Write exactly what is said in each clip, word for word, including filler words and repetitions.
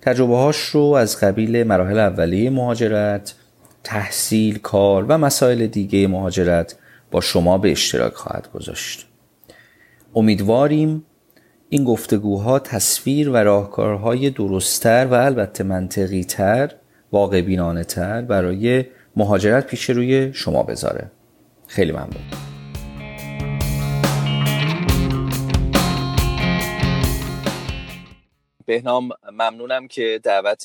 تجربه هاش رو از قبیل مراحل اولیه مهاجرت، تحصیل، کار و مسائل دیگه مهاجرت با شما به اشتراک خواهد گذاشت. امیدواریم این گفتگوها تصویر و راهکارهای درست‌تر و البته منطقی‌تر، واقع‌بینانه‌تر برای مهاجرت پیش روی شما بذاره. خیلی ممنون. بهنام، ممنونم که دعوت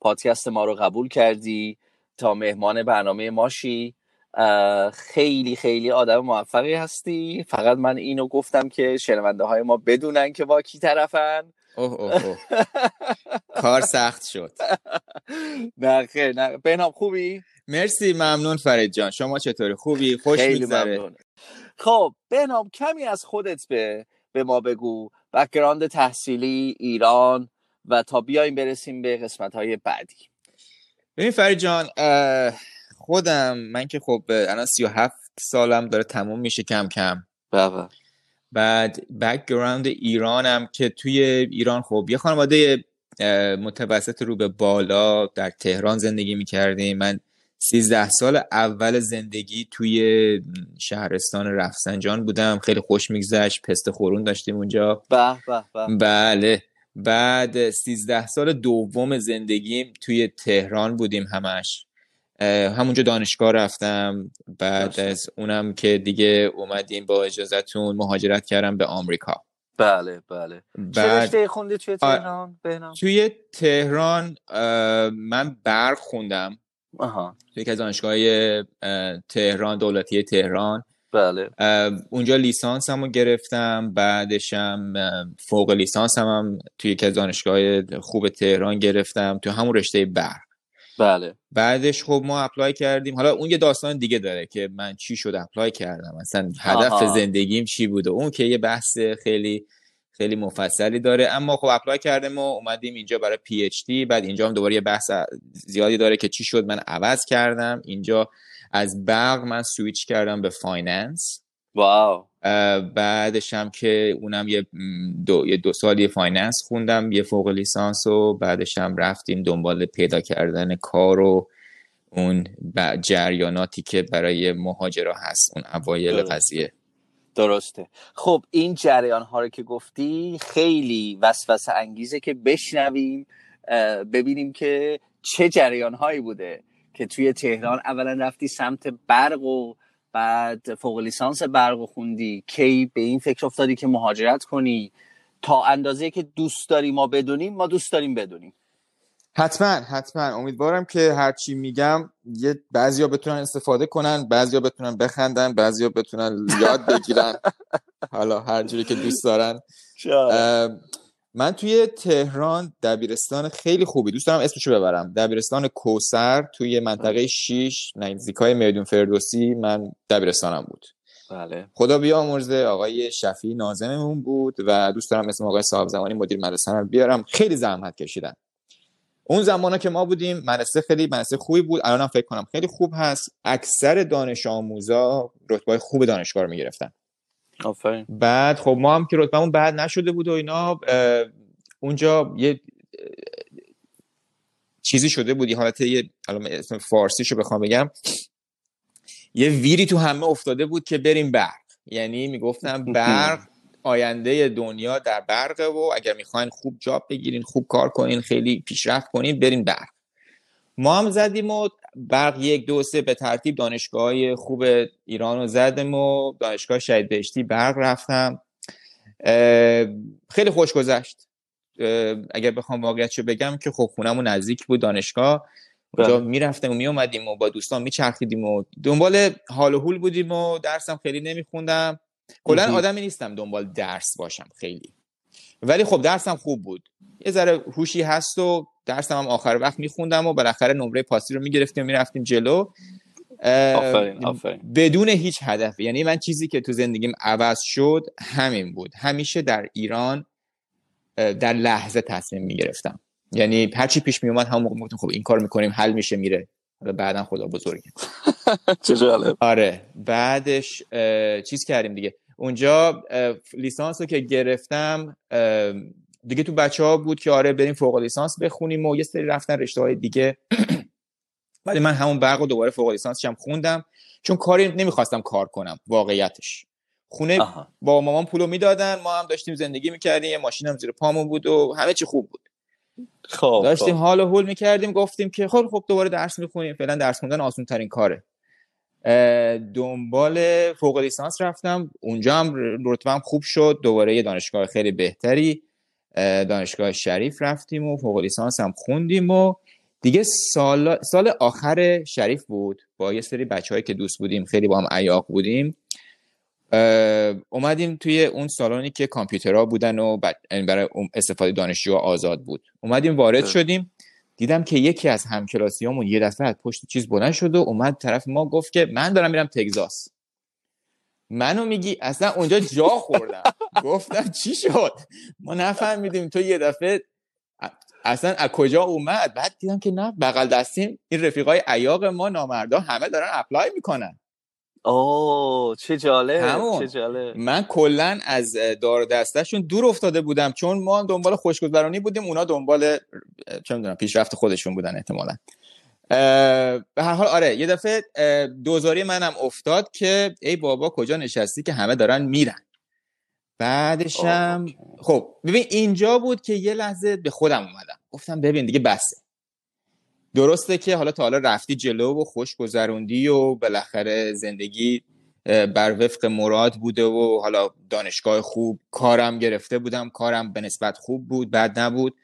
پادکست ما رو قبول کردی تا مهمان برنامه ما شی. خیلی خیلی آدم موفقی هستی. فقط من اینو گفتم که شنونده های ما بدونن که با کی طرفن. اوه اوه اوه کار سخت شد. نه خیر، نه. بهنام خوبی؟ مرسی، ممنون فرید جان. شما چطوری؟ خوبی؟ خوش میگذره؟ خب بهنام، کمی از خودت به به ما بگو. بک‌گراند تحصیلی، ایران و تا بیایم برسیم به قسمت‌های بعدی. ببین فرید جان، خودم من که خب الان سی و هفت سالم داره تموم میشه کم کم. بله. بعد بک‌گراند ایرانم که توی ایران خب یه خانواده متوسط رو به بالا در تهران زندگی میکردیم. من سیزده سال اول زندگی توی شهرستان رفسنجان بودم. خیلی خوش میگذشت، پست خورون داشتیم اونجا. به به به. بله. بعد سیزده سال دوم زندگیم توی تهران بودیم همش. همونجا دانشگاه رفتم. بعد داشته. از اونم که دیگه اومدیم با اجازهتون مهاجرت کردم به آمریکا. بله بله. چه رشته خوندی توی تهران؟ بهنام توی تهران من برق خوندم. آها. توی که دانشگاه تهران، دولتی تهران. بله. اونجا لیسانس هم رو گرفتم. بعدشم فوق لیسانس هم, هم توی که دانشگاه خوب تهران گرفتم تو همون رشته برق. بله. بعدش خب ما اپلای کردیم. حالا اون یه داستان دیگه داره که من چی شد اپلای کردم، اصلا هدف آها. زندگیم چی بود، اون که یه بحث خیلی خیلی مفصلی داره. اما خب اپلای کردم و اومدیم اینجا برای پی اچ دی. بعد اینجا هم دوباره یه بحث زیادی داره که چی شد من عوض کردم. اینجا از برق من سویچ کردم به فایننس. واو. بعدش هم که اونم یه دو, یه دو سال یه فایننس خوندم، یه فوق لیسانس، و بعدش هم رفتیم دنبال پیدا کردن کار و اون جریاناتی که برای مهاجرا هست اون اوایل قضیه. درسته. خب این جریان ها رو که گفتی خیلی وسوسه انگیزه که بشنویم، ببینیم که چه جریان هایی بوده که توی تهران اولا رفتی سمت برق و بعد فوق لیسانس برق خوندی. کی به این فکر افتادی که مهاجرت کنی؟ تا اندازه که دوست داری ما بدونیم، ما دوست داریم بدونیم. حتما حتما. امیدوارم که هرچی میگم یه بعضیا بتونن استفاده کنن، بعضیا بتونن بخندن، بعضیا بتونن یاد بگیرن. حالا هر جوری که دوست دارن. من توی تهران دبیرستان خیلی خوبی دوست دارم اسمشو ببرم، دبیرستان کوثر توی منطقه شیش نزدیکای میدون فردوسی من دبیرستانم بود. بله. خدا بیامرزه آقای شفیع ناظممون بود و دوست دارم اسم آقای صاحب زمانی مدیر مدرسه رو بیارم. خیلی زحمت کشیدن اون زمانا که ما بودیم. مدرسه خیلی مدرسه خوبی بود، الانم فکر کنم خیلی خوب هست. اکثر دانش آموزا رتبه‌های خوب دانشگاه رو می‌گرفتن. آفرین. بعد خب ما هم که رتبمون بد نشده بود و اینا، اونجا یه چیزی شده بود، یه حالت یه الان اسم فارسیشو بخوام بگم، یه ویری تو همه افتاده بود که بریم برق. یعنی میگفتن برق آینده دنیا در برقه و اگر میخواین خوب جاب بگیرین، خوب کار کنین، خیلی پیشرفت کنین، برین برق. ما هم زدیم و برق یک دو سه به ترتیب دانشگاه‌های خوب ایران رو زدیم و دانشگاه شهید بهشتی برق رفتم. خیلی خوش گذشت. اگر بخوام واقعیتشو بگم که خب خونمون نزدیک بود دانشگاه، اونجا میرفتیم و میومدیم و با دوستان میچرخیدیم و دنبال حال و هول بودیم و درسم خیلی نمیخوندم. کلا آدمی نیستم دنبال درس باشم خیلی، ولی خب درسم خوب بود، یه ذره هوشی هست و درسم هم آخر وقت میخوندم و بالاخره نمره پاسی رو میگرفتیم و میرفتیم جلو. آفرین آفرین. بدون هیچ هدف. یعنی من چیزی که تو زندگیم عوض شد همین بود. همیشه در ایران در لحظه تصمیم میگرفتم، یعنی هرچی پیش میومد همون موقع میگفتم خب این کار میکنیم، حل میشه، میره، بعدن خدا بزرگه. چه جالب. آره بعدش چیز کردیم دیگه. اونجا لیسانس رو که گرفتم دیگه تو بچه‌ها بود که آره بریم فوق لیسانس بخونیم و یه سری رفتن رشته‌های دیگه، ولی من همون برق دوباره فوق لیسانسش هم خوندم چون کاری نمیخواستم کار کنم واقعیتش. خونه آها. با مامان پولو میدادن، ما هم داشتیم زندگی میکردیم، یه ماشینم زیر پامون بود و همه چی خوب بود. خب داشتیم حال و هول میکردیم، گفتیم که خب خب دوباره درس میخونیم، فعلا درس خوندن آسون ترین کاره. دنبال فوق لیسانس رفتم، اونجا هم رتبه‌ام خوب شد، دوباره یه دانشگاه خیلی بهتری، دانشگاه شریف رفتیم و فوق لیسانس هم خوندیم و دیگه سال سال آخر شریف بود با یه سری بچه‌هایی که دوست بودیم، خیلی با هم عیاق بودیم، اومدیم توی اون سالونی که کامپیوترها بودن و برای استفاده دانشجو آزاد بود. اومدیم وارد شدیم، دیدم که یکی از همکلاسیامون یه دفعه از پشت چیز بلند شد و اومد طرف ما، گفت که من دارم میرم تگزاس. منو میگی؟ اصلا اونجا جا خوردم. گفتم چی شد؟ ما نفهمیدیم تو یه دفعه اصلا از کجا اومد. بعد دیدم که نه، بغل دستیم این رفیقای عیاق ما نامردا همه دارن اپلای میکنن. اوه چه جالب، همون. چه جالب. من کلا از دار دستشون دور افتاده بودم چون ما دنبال خوشگذرانی بودیم، اونا دنبال چه میدونم پیشرفت خودشون بودن احتمالاً. به هر حال آره یه دفعه دوزاری منم افتاد که ای بابا کجا نشستی که همه دارن میرن. بعدشم خب ببین اینجا بود که یه لحظه به خودم اومدم، گفتم ببین دیگه بسه. درسته که حالا تا حالا رفتی جلو و خوش گذروندی و بالاخره زندگی بر وفق مراد بوده و حالا دانشگاه خوب، کارم گرفته بودم، کارم به نسبت خوب بود، بد نبود،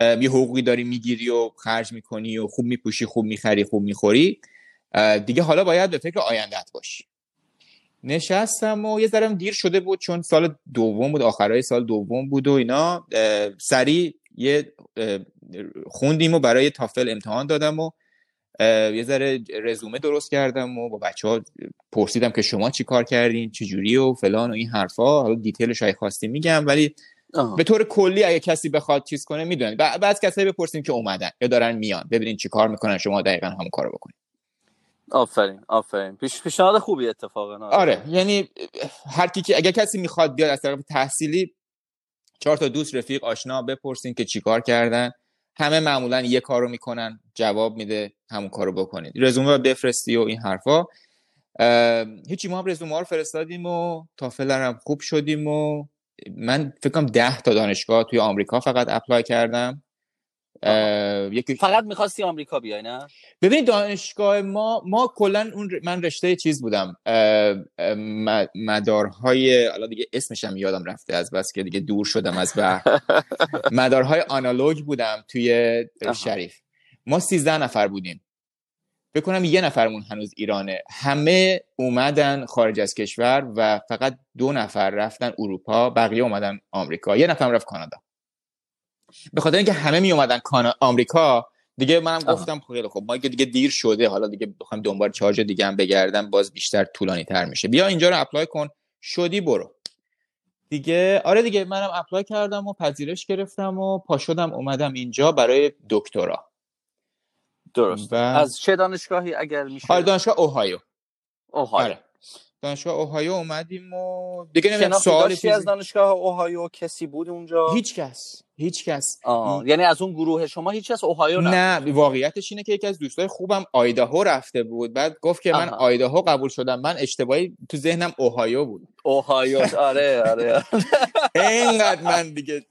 یه حقوقی داری میگیری و خرج میکنی و خوب میپوشی، خوب میخری، خوب میخوری، دیگه حالا باید به فکر آینده‌ات باشی. نشستم و یه ذرم دیر شده بود چون سال دوم بود، آخرای سال دوم بود و اینا، سریع یه خوندیم و برای تافل امتحان دادم و یه ذره رزومه درست کردم و با بچه‌ها پرسیدم که شما چی کار کردین، چه جوری و فلان و این حرفا. حالا دیتیلش اگه خواستی میگم، ولی آه. به طور کلی اگه کسی بخواد چیز کنه میدونن. بعد کسایی بپرسیم که اومدن یا دارن میان، ببینین چی کار میکنن، شما دقیقاً همون کارو بکنید. آفرین آفرین. پیش پیشنهاد خوبی اتفاقا. آره یعنی هر کی که اگه کسی میخواد بیاد از طرف تحصیلی، چهار تا دوست، رفیق، آشنا بپرسین که چیکار کردن، همه معمولا یه کارو میکنن، جواب میده همون کارو بکنید، رزومه بفرستی و این حرفا. هیچی، ما هم رزومه رو فرستادیم و تافل هم خوب شدیم و من فکر کنم ده تا دانشگاه توی آمریکا فقط اپلای کردم. یکی... فقط می‌خواستی آمریکا بیای نه؟ ببین دانشگاه ما ما کلا اون ر... من رشته چیز بودم، م... مدارهای حالا دیگه اسمش هم یادم رفته از بس که دیگه دور شدم از بحث. مدارهای آنالوگ بودم توی شریف. ما سیزده نفر بودیم، فکر کنم یه نفرمون هنوز ایرانه، همه اومدن خارج از کشور و فقط دو نفر رفتن اروپا، بقیه اومدن آمریکا، یه نفر رفت کانادا. به خاطر اینکه همه می اومدن کانادا آمریکا دیگه منم گفتم خیلی خب ما دیگه دیر شده، حالا دیگه بخوام دنبال چهار جا دیگه هم بگردم باز بیشتر طولانی تر میشه، بیا اینجا رو اپلای کن، شدی برو دیگه. آره دیگه منم اپلای کردم و پذیرش گرفتم و پا شدم اومدم اینجا برای دکترا. درست. و... از چه دانشگاهی اگر میشه؟ آره دانشگاه اوهایو. اوهایو. آره. دانشگاه اوهایو اومدیم و دیگه نمیدونم سوالی چیزی... از دانشگاه اوهایو کسی بود اونجا؟ هیچ کس. هیچ کس. م... یعنی از اون گروه شما هیچ کس اوهایو نه؟ نه، واقعیتش اینه که یکی از دوستای خوبم آیداهو رفته بود، بعد گفت که من آها. آیداهو قبول شدم، من اشتباهی تو ذهنم اوهایو بود. اوهایو آره آره. اینقدر من دیگه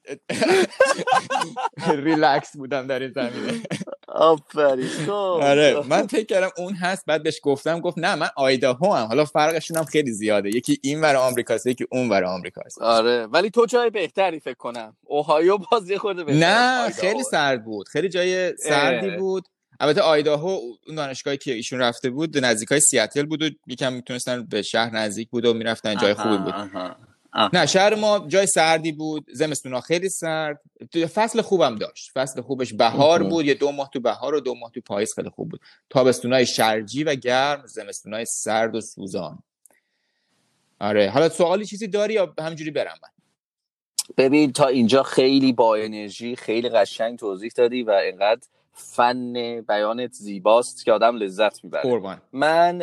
ریلکس بودم در این زمینه. آفرین. آره من فکر کردم اون هست، بعد بهش گفتم، گفت نه من آیداهو هم، حالا فرقشون هم خیلی زیاده، یکی این ور آمریکاست یکی اون ور آمریکاست. آره ولی تو جای بهتری فکر کنم. اوهایو باز یه خورده بهتر. نه خیلی سرد بود، خیلی جای سردی بود. البته آیداهو اون دانشگاهی که ایشون رفته بود نزدیکای سیاتل بود و یکم میتونستن به شهر نزدیک بود و میرفتن، جای خوبی بود. آها. آه. نه شهر ما جای سردی بود، زمستونا خیلی سرد، فصل خوبم داشت، فصل خوبش بهار بود، یه دو ماه تو بهار و دو ماه تو پاییز خیلی خوب بود. تابستونای شرجی و گرم، زمستونای سرد و سوزان. آره، حالا سوالی چیزی داری یا همینجوری برم من؟ ببین تا اینجا خیلی با انرژی، خیلی قشنگ توضیح دادی و اینقدر فن بیانت زیباست که آدم لذت میبره. قربان. من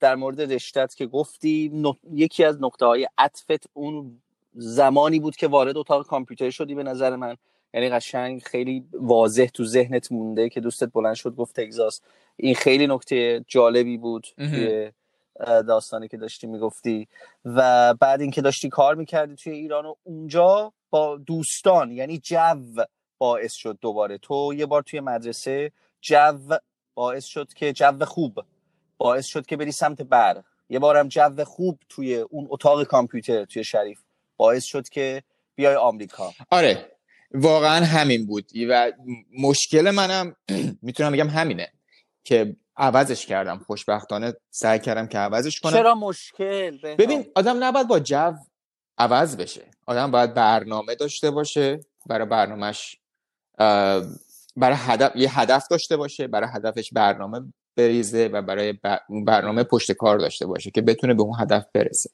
در مورد رشتت که گفتی، یکی از نقطه‌های عطفت اون زمانی بود که وارد اتاق کامپیوتر شدی به نظر من، یعنی قشنگ خیلی واضح تو ذهنت مونده که دوستت بلند شد گفت تگزاس. این خیلی نکته جالبی بود توی داستانی که داشتی میگفتی. و بعد اینکه داشتی کار میکردی توی ایران و اونجا با دوستان، یعنی جو باعث شد دوباره تو یه بار توی مدرسه جو باعث شد که جو خوب باعث شد که بری سمت بر، یه بارم جو خوب توی اون اتاق کامپیوتر توی شریف باعث شد که بیای آمریکا. آره واقعا همین بود و مشکل منم میتونم بگم همینه که عوضش کردم، خوشبختانه سعی کردم که عوضش کنم. چرا مشکل؟ ببین آدم نباید با جو عوض بشه، آدم باید برنامه داشته باشه، برای برنامهش برای هدف یه هدف داشته باشه، برای هدفش برنامه بریزه و برای بر... برنامه پشت کار داشته باشه که بتونه به اون هدف برسه.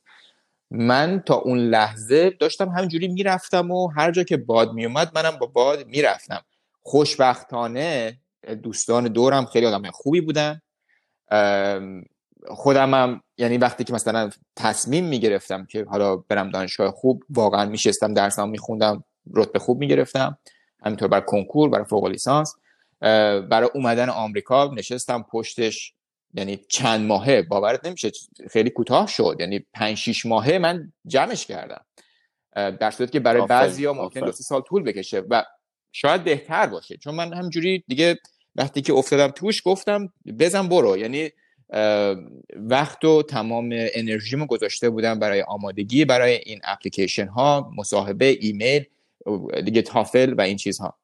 من تا اون لحظه داشتم همینجوری میرفتم و هر جا که باد میومد منم با باد میرفتم. خوشبختانه دوستان دورم خیلی آدم خوبی بودن، خودم هم یعنی وقتی که مثلا تصمیم میگرفتم که حالا برم دانشگاه خوب، واقعا میشستم درسم میخوندم، رتبه خوب میگرفتم، همینطور برای کنکور، برای فوق لیسانس، برای اومدن آمریکا نشستم پشتش، یعنی چند ماهه باورت نمیشه خیلی کوتاه شد، یعنی پنج شیش ماهه من جمعش کردم، در صورتی که برای بعضیا ممکن دو سه سال طول بکشه و شاید بهتر باشه. چون من همجوری دیگه وقتی که افتادم توش گفتم بزن برو، یعنی وقت و تمام انرژیمو گذاشته بودم برای آمادگی، برای این اپلیکیشن ها، مصاحبه، ایمیل دیگه، تافل و این چیزها.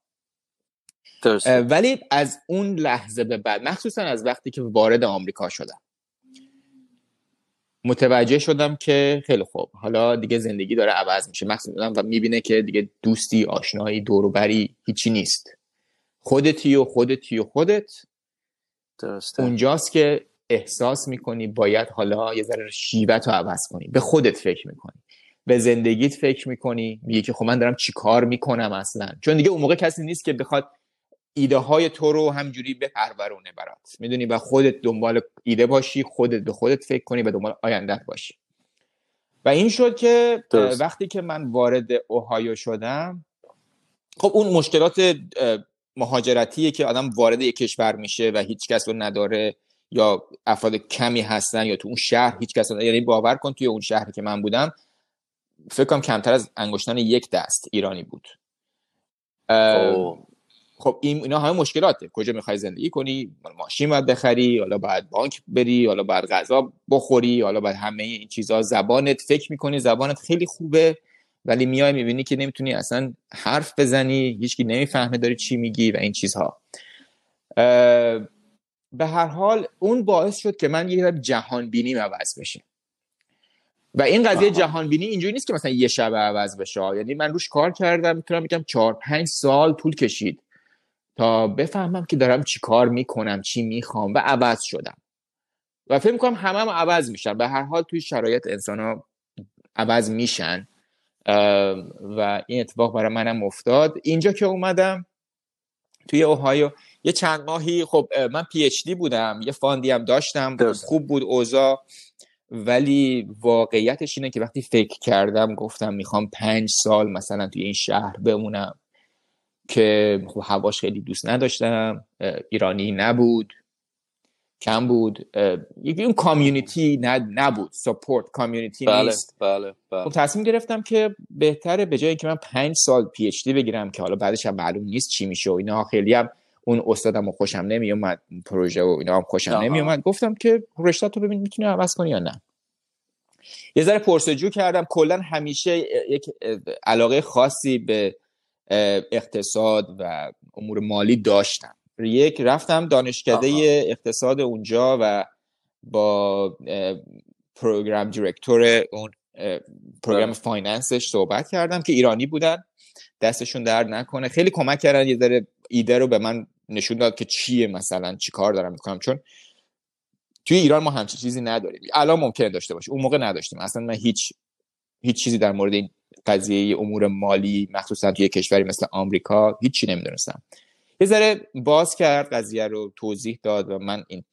ولی از اون لحظه به بعد، مخصوصا از وقتی که وارد آمریکا شدم، متوجه شدم که خیلی خوب، حالا دیگه زندگی داره عوض میشه. مخصوصا و میبینه که دیگه دوستی، آشنایی، دوروبری هیچی نیست، خودتی و خودتی و خودت. درسته. اونجاست که احساس میکنی باید حالا یه ذره شیوت رو عوض کنی، به خودت فکر میکنی، به زندگیت فکر میکنی، میگه که خب من دارم چی کار میکنم اصلا، چون دیگه اون موقع کسی نیست که بخواد ایده های تو رو همجوری بپرورونه برات، میدونی، و خودت دنبال ایده باشی، خودت به خودت فکر کنی و دنبال آیندت باشی. و این شد که درست. وقتی که من وارد اوهایو شدم، خب اون مشکلات مهاجرتیه که آدم وارد یک کشور میشه و هیچ کس رو نداره یا افراد کمی هستن یا تو اون شهر هیچ کس رو نداره. یعنی باور کن توی اون شهری که من بودم فکر کنم کمتر از انگشتان یک دست ایرانی بود. خب این اینا همه مشکلاته، کجا میخوای زندگی کنی، ماشین باید بخری، حالا باید بانک بری، حالا باید غذا بخوری، حالا باید همه این چیزا، زبانت فکر میکنی زبانت خیلی خوبه ولی میای میبینی که نمیتونی اصلا حرف بزنی، هیچکی نمیفهمه داری چی میگی و این چیزها. به هر حال اون باعث شد که من یه جهان بینیم عوض بشه. و این قضیه جهان بینی اینجوری نیست که مثلا یه شب عوض بشه، یعنی من روش کار کردم، میتونم بگم چهار پنج سال طول کشید تا بفهمم که دارم چی کار میکنم، چی میخوام و عوض شدم. و فکر میکنم همه هم عوض میشن، به هر حال توی شرایط انسان ها عوض میشن و این اتفاق برای منم افتاد. اینجا که اومدم توی اوهایو یه چند ماهی، خب من پی اچ دی بودم، یه فاندی هم داشتم، خوب بود اوضاع، ولی واقعیتش اینه که وقتی فکر کردم گفتم میخوام پنج سال مثلا توی این شهر بمونم که خب هواش خیلی دوست نداشتم، ایرانی نبود، کم بود، یکی اون کامیونیتی نبود، سپورت کامیونیتی نیست. بله بله. خب تصمیم گرفتم که بهتره به جای اینکه من پنج سال پی اچ دی بگیرم که حالا بعدش هم معلوم نیست چی میشه و اینا، خیلی هم اون استادم خوشم نمیومد، پروژه و اینا هم خوشم نمیومد، گفتم که رشته تو ببین میتونی عوض کنی یا نه. یه ذره پرسجو کردم، کلا همیشه یک علاقه خاصی به اقتصاد و امور مالی داشتم. یک رفتم دانشکده اقتصاد اونجا و با پروگرام دیرکتور اون پروگرام فایننسش صحبت کردم که ایرانی بودن، دستشون درد نکنه، خیلی کمک کردن، یه ذره ایده رو به من نشون داد که چیه، مثلا چی کار دارم میکنم، چون توی ایران ما همچین چیزی نداریم. الان ممکنه داشته باشه، اون موقع نداشتیم اصلا. من هیچ هیچ چیزی در مورد این قضیه امور مالی مخصوصا توی کشوری مثل آمریکا هیچی نمیدونستم. یه ذره باز کرد قضیه رو، توضیح داد و من این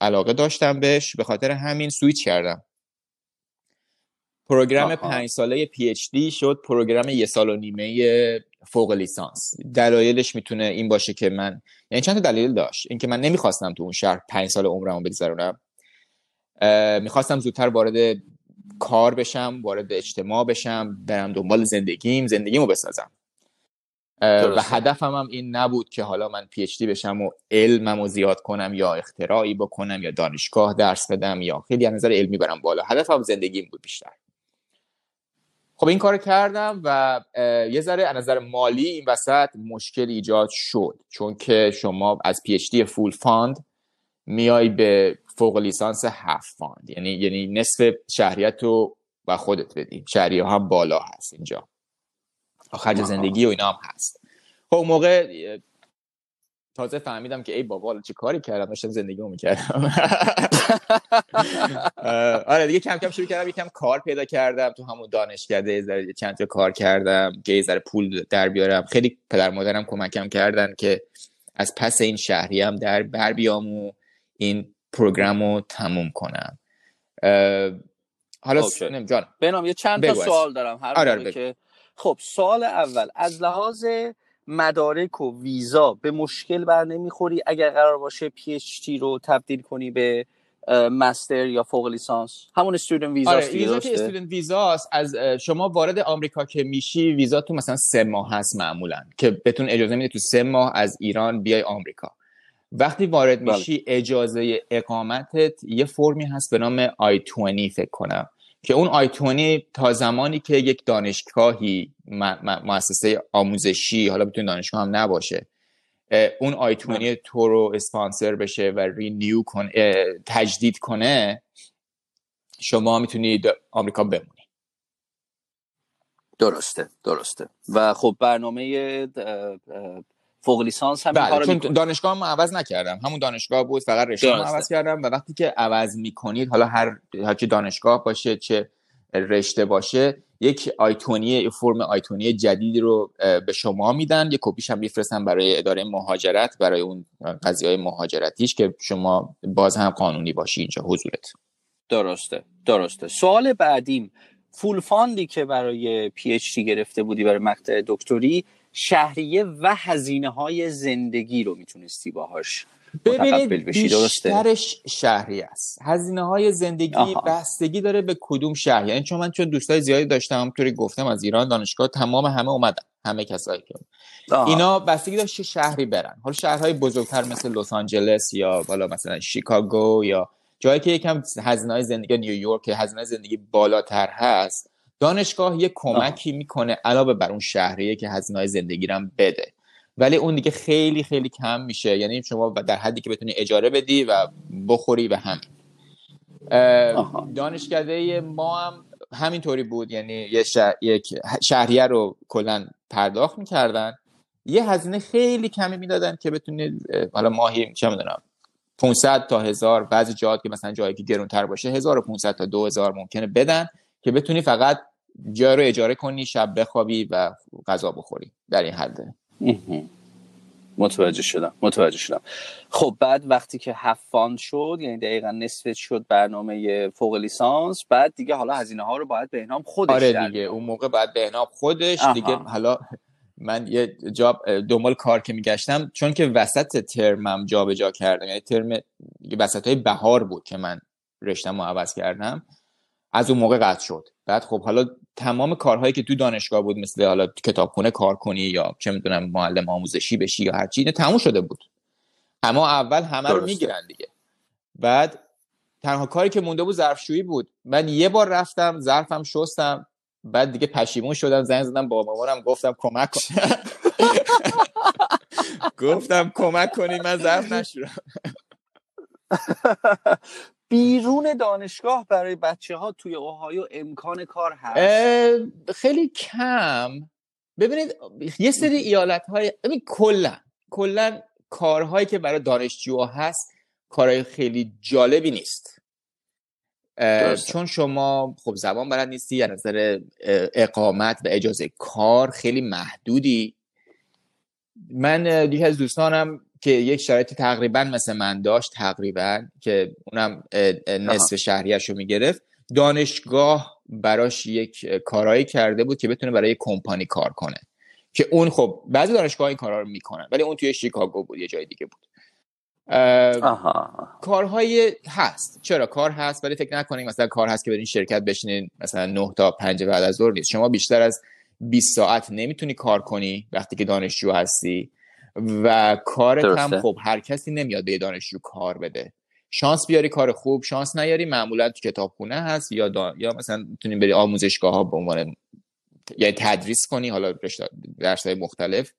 علاقه داشتم بهش، به خاطر همین سویچ کردم. پروگرام آها. پنج ساله پی اچ دی شد پروگرام یه سال و نیمه فوق لیسانس. دلایلش میتونه این باشه که من، یعنی چند تا دلیل داشت، اینکه من نمیخواستم تو اون شهر پنج سال عمرمو بگذرونم، میخواستم زودتر وارد کار بشم، وارد اجتماع بشم، برم دنبال زندگیم زندگیمو بسازم. و هدفم هم این نبود که حالا من پی اچ دی بشم و علممو زیاد کنم یا اختراعی بکنم یا دانشگاه درس بدم یا خیلی از نظر علمی برم بالا. هدفم زندگیم بود بیشتر. خب این کارو کردم و یه ذره از نظر مالی این وسط مشکل ایجاد شد، چون که شما از پی اچ دی فول فاند میای به فوق لیسانس هفت فاند، یعنی یعنی نصف شهریتو و خودت بدی. شهریه هم بالا هست اینجا، خرج زندگی و اینا هم هست. خب اون موقع تازه فهمیدم که ای بابا چه کاری کردم، داشتم زندگیمو میکردم. آره دیگه کم کم شروع کردم، یکم کار پیدا کردم تو همون دانشکده، چند تا کار کردم که یه ذره پول در بیارم. خیلی پدر مادرم کمکم کردن که از پس این شهریه‌ام در بر بیام و این پروگرامو تموم کنم. حالا سنم جان بنام یه چند تا سوال دارم هر آره که خب سوال اول، از لحاظ مدارک و ویزا به مشکل بر نمیخوری اگر قرار باشه پی اچ تی رو تبدیل کنی به مستر یا فوق لیسانس؟ همون استودنت ویزا. آره ویزا که استودنت ویزا است. از شما وارد آمریکا که میشی ویزا تو مثلا سه ماه هست معمولا، که بهتون اجازه میده تو سه ماه از ایران بیای آمریکا. وقتی وارد میشی اجازه اقامتت یه فرمی هست به نام آی بیست فکر کنم، که اون آی بیست تا زمانی که یک دانشگاهی مؤسسه آموزشی، حالا بتونه دانشگاه هم نباشه، اون آی بیست تو رو اسپانسر بشه و رینیو کنه، تجدید کنه، شما میتونی آمریکا بمونی. درسته درسته. و خب برنامه فوق لیسانس هم کارو میکنه. دانشگاهم عوض نکردم، همون دانشگاه بود، فقط رشته‌ام عوض کردم. و وقتی که عوض میکنید، حالا هر چه دانشگاه باشه چه رشته باشه، یک آیتونی فرم آیتونی جدیدی رو به شما میدن، یک کپیش هم میفرستن برای اداره مهاجرت، برای اون قضیه‌های مهاجرتیش که شما باز هم قانونی باشی اینجا حضورت. درسته درسته. سوال بعدیم، فول فاندی که برای پی اچ دی گرفته بودی برای مقطع دکتری، شهریه و هزینه‌های زندگی رو میتونستی باهاش متقبل بشی؟ درسته. بیشترش شهریه است. هزینه‌های زندگی آها. بستگی داره به کدوم شهر. یعنی چون من چون دوستای زیادی داشتم، همونطوری گفتم از ایران دانشگاه تمام همه اومدن، همه کسایی که اینا بستگی داشت چه شهری برن. حالا شهرهای بزرگتر مثل لس آنجلس یا حالا مثلا شیکاگو یا جایی که یکم هزینه‌های زندگی، نیویورک، هزینه زندگی بالاتر هست، دانشگاه یه کمکی آه. میکنه علاوه بر اون شهریه که هزینه‌های زندگی رم بده، ولی اون دیگه خیلی خیلی کم میشه. یعنی شما در حدی که بتونی اجاره بدی و بخوری و همین. دانشکده ما هم همینطوری بود، یعنی یه شهر... یک شهریه رو کلا پرداخت میکردن، یه هزینه خیلی کمی میدادن که بتونی حالا ماهی چه میدونم پانصد تا هزار، بعضی جاها که مثلا جایی که گرونتر باشه هزار و پانصد تا دو هزار ممکنه بدن که بتونی فقط جا رو اجاره کنی، شب بخوابی و غذا بخوری. در این حده. متوجه شدم متوجه شدم. خب بعد وقتی که هفت فاند شد، یعنی دقیقاً نصفش شد برنامه فوق لیسانس، بعد دیگه حالا هزینه ها رو باید بهنام خودش. آره دیگه دارد. اون موقع باید بهنام خودش آها. دیگه حالا من یه جاب دنبال کار که میگشتم، چون که وسط ترمم جا به جا کردم، یعنی ترم وسط های بهار بود که من رشته‌مو عوض کردم، از اون موقع قطع شد. بعد خب حالا تمام کارهایی که تو دانشگاه بود، مثل حالا کتابخونه کار کنی یا چه میدونم معلم آموزشی بشی یا هر چی، اینا تموم شده بود. اما اول همه رو میگیرن دیگه. بعد تنها کاری که مونده بود ظرفشویی بود. من یه بار رفتم ظرفم شستم، بعد دیگه پشیمون شدم، زنگ زدم با مامانم گفتم کمک کن. گفتم کمک کنی من ظرف نشورم. بیرون دانشگاه برای بچه‌ها توی اوهایو امکان کار هست؟ خیلی کم. ببینید یه سری ایالت‌های ببین کلا کلا کارهایی که برای دانشجوها هست کارهای خیلی جالبی نیست. چون شما خب زبان بلد نیستی، از نظر اقامت و اجازه کار خیلی محدودی. من دیگه از دوستانم که یک شرایط تقریبا مثل من داشت، تقریبا که اونم نصف شهریه‌شو میگرفت، دانشگاه براش یک کارایی کرده بود که بتونه برای کمپانی کار کنه، که اون خب بعضی دانشگاه این کارا رو میکنن، ولی اون توی شیکاگو بود، یه جای دیگه بود. آها. کارهای هست، چرا کار هست، ولی فکر نکنید مثلا کار هست که برین شرکت بشینین مثلا نه تا پنج بعد از ظهر نیست. شما بیشتر از بیست ساعت نمیتونی کار کنی وقتی که دانشجو هستی و کارت هم خب هر کسی نمیاد به دانشجو کار بده. شانس بیاری کار خوب، شانس نیاری معمولا تو کتابخونه هست یا دا... یا مثلا میتونی بری آموزشگاه‌ها به عنوان یعنی تدریس کنی، حالا درس‌های مختلف.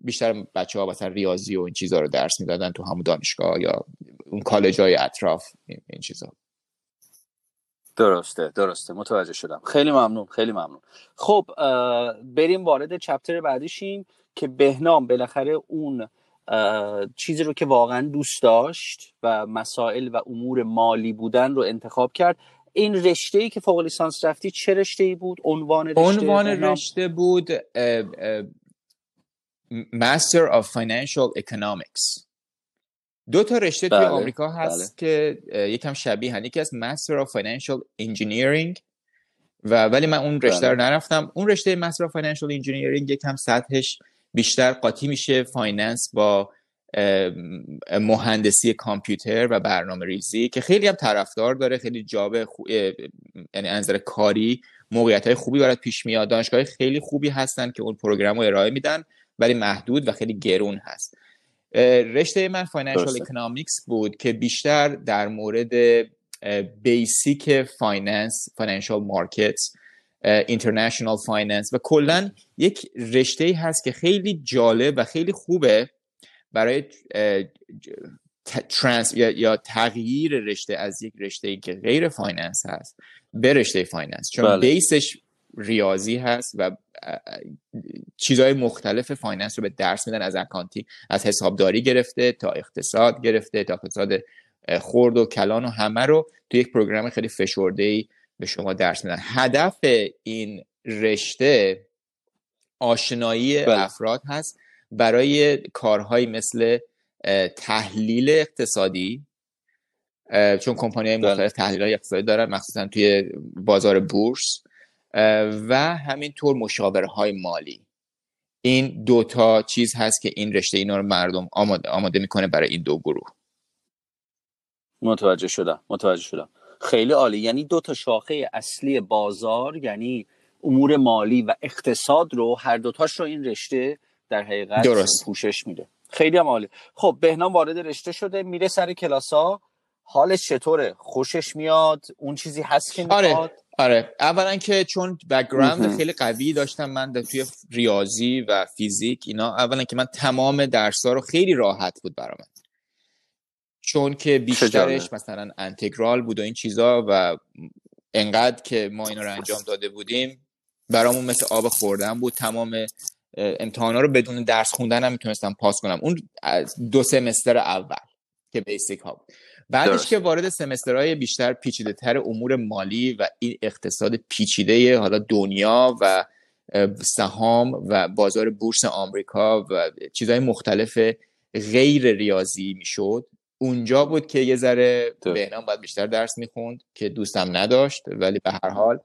بیشتر بچه‌ها مثلا ریاضی و این چیزا رو درس میدادن تو همون دانشگاه یا اون کالج‌های اطراف این چیزا. درسته درسته متوجه شدم. خیلی ممنون خیلی ممنون. خب بریم وارد چپتر بعدیشیم که بهنام بالاخره اون چیزی رو که واقعا دوست داشت و مسائل و امور مالی بودن رو انتخاب کرد. این رشته‌ای که فوق لیسانس رفتی چه رشته‌ای بود؟ عنوان رشته عنوان رشته بود اه اه Master of Financial Economics. دو تا رشته بله، توی آمریکا هست بله. که یکم شبیه، یکی از Master of Financial Engineering و ولی من اون رشته بله. رو نرفتم. اون رشته Master of Financial Engineering یکم سطحش بیشتر قاطی میشه فایننس با مهندسی کامپیوتر و برنامه ریزی، که خیلی هم طرفدار داره، خیلی جاب خوب، یعنی انظر کاری موقعیت‌های خوبی برات پیش میاد. دانشگاه‌های خیلی خوبی هستن که اون پروگرام رو ارائه میدن، ولی محدود و خیلی گرون هست. رشته من فاینانشال اکونومیکس بود که بیشتر در مورد بیسیک فایننس، فاینانشال مارکتس، اینترنشنال فایننس و کلن یک رشته‌ای هست که خیلی جالب و خیلی خوبه برای ترانس یا تغییر رشته از یک رشته‌ای که غیر فایننس هست به رشته فایننس، چون بله. بیسش ریاضی هست و چیزهای مختلف فایننس رو به درس میدن، از اکانتی، از حسابداری گرفته تا اقتصاد گرفته تا اقتصاد خرد و کلان و همه رو تو یک پروگرام خیلی فشرده‌ای به شما درس میدن. هدف این رشته آشنایی بله. افراد هست برای کارهایی مثل تحلیل اقتصادی، چون کمپانی‌های مختلف تحلیل‌های اقتصادی دارن، مخصوصا توی بازار بورس، و همینطور مشاورهای مالی. این دوتا چیز هست که این رشته اینا رو مردم آماده, آماده میکنه برای این دو گروه. متوجه شدم متوجه شدم خیلی عالی. یعنی دوتا شاخه اصلی بازار، یعنی امور مالی و اقتصاد رو، هر دوتاش رو این رشته در حقیقت درست پوشش میده. خیلی هم عالی. خب بهنام وارد رشته شده، میره سر کلاس‌ها، حالش چطوره؟ خوشش میاد؟ اون چیزی هست که میخواد؟ آره. آره اولا که چون بک‌گراند خیلی قوی داشتم من در توی ریاضی و فیزیک اینا، اولا که من تمام درس‌ها رو خیلی راحت بود برام، چون که بیشترش مثلا انتگرال بود و این چیزا، و انقدر که ما اینا رو انجام داده بودیم برامون مثل آب خوردن بود. تمام امتحانا رو بدون درس خوندن هم میتونستم پاس کنم، اون دو سمستر اول که بیسیک ها بود. بعدش درست. که وارد سمسترهای بیشتر پیچیده تر امور مالی و این اقتصاد پیچیده حالا دنیا و سهام و بازار بورس آمریکا و چیزهای مختلف غیر ریاضی میشد. اونجا بود که یه ذره بهنام باید بیشتر درس میخوند که دوستم نداشت، ولی به هر حال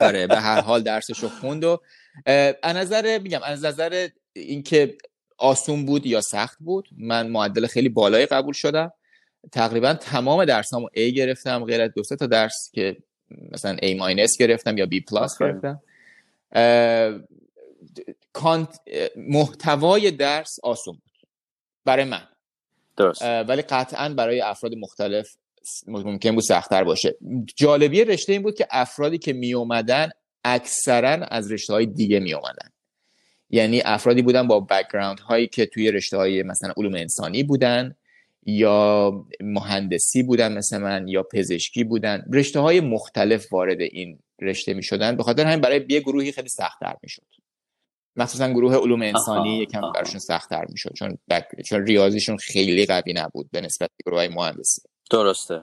آره به هر حال درسشو خوند. و از نظر میگم از نظر اینکه آسون بود یا سخت بود، من معدل خیلی بالایی قبول شدم. تقریبا تمام درسامو A گرفتم، غیر از دو سه تا درس که مثلا A ماینس گرفتم یا B پلاس گرفتم. محتوای درس آسون بود برای من، درست، ولی قطعا برای افراد مختلف ممکن بود سخت‌تر باشه. جالبی رشته این بود که افرادی که می اومدن اکثرا از رشته‌های دیگه می اومدن، یعنی افرادی بودن با بک‌گراند هایی که توی رشته‌های مثلا علوم انسانی بودن یا مهندسی بودن مثل من یا پزشکی بودن، رشته های مختلف وارد این رشته می شدن. به خاطر همین برای یه گروهی خیلی سخت تر می شد، مخصوصا گروه علوم انسانی یکم براشون سخت تر می شد چون, بک... چون ریاضیشون خیلی قوی نبود به نسبت گروه های مهندسی. درسته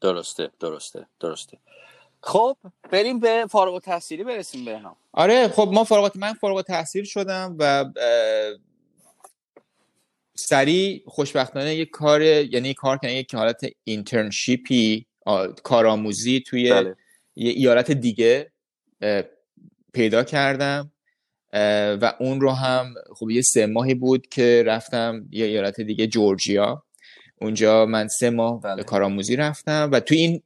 درسته درسته درسته خب بریم به فارغ التحصیلی برسیم به هم. آره خب ما فارغ من فارغ التحصیل شدم و سریع خوشبختانه یک کار یعنی کار کردن یک حالت اینترنشیپی کارآموزی توی بله. یه ایالت دیگه پیدا کردم و اون رو هم خب یه سه ماهی بود که رفتم یه ایالت دیگه جورجیا. اونجا من سه ماه بله. کارآموزی رفتم و توی این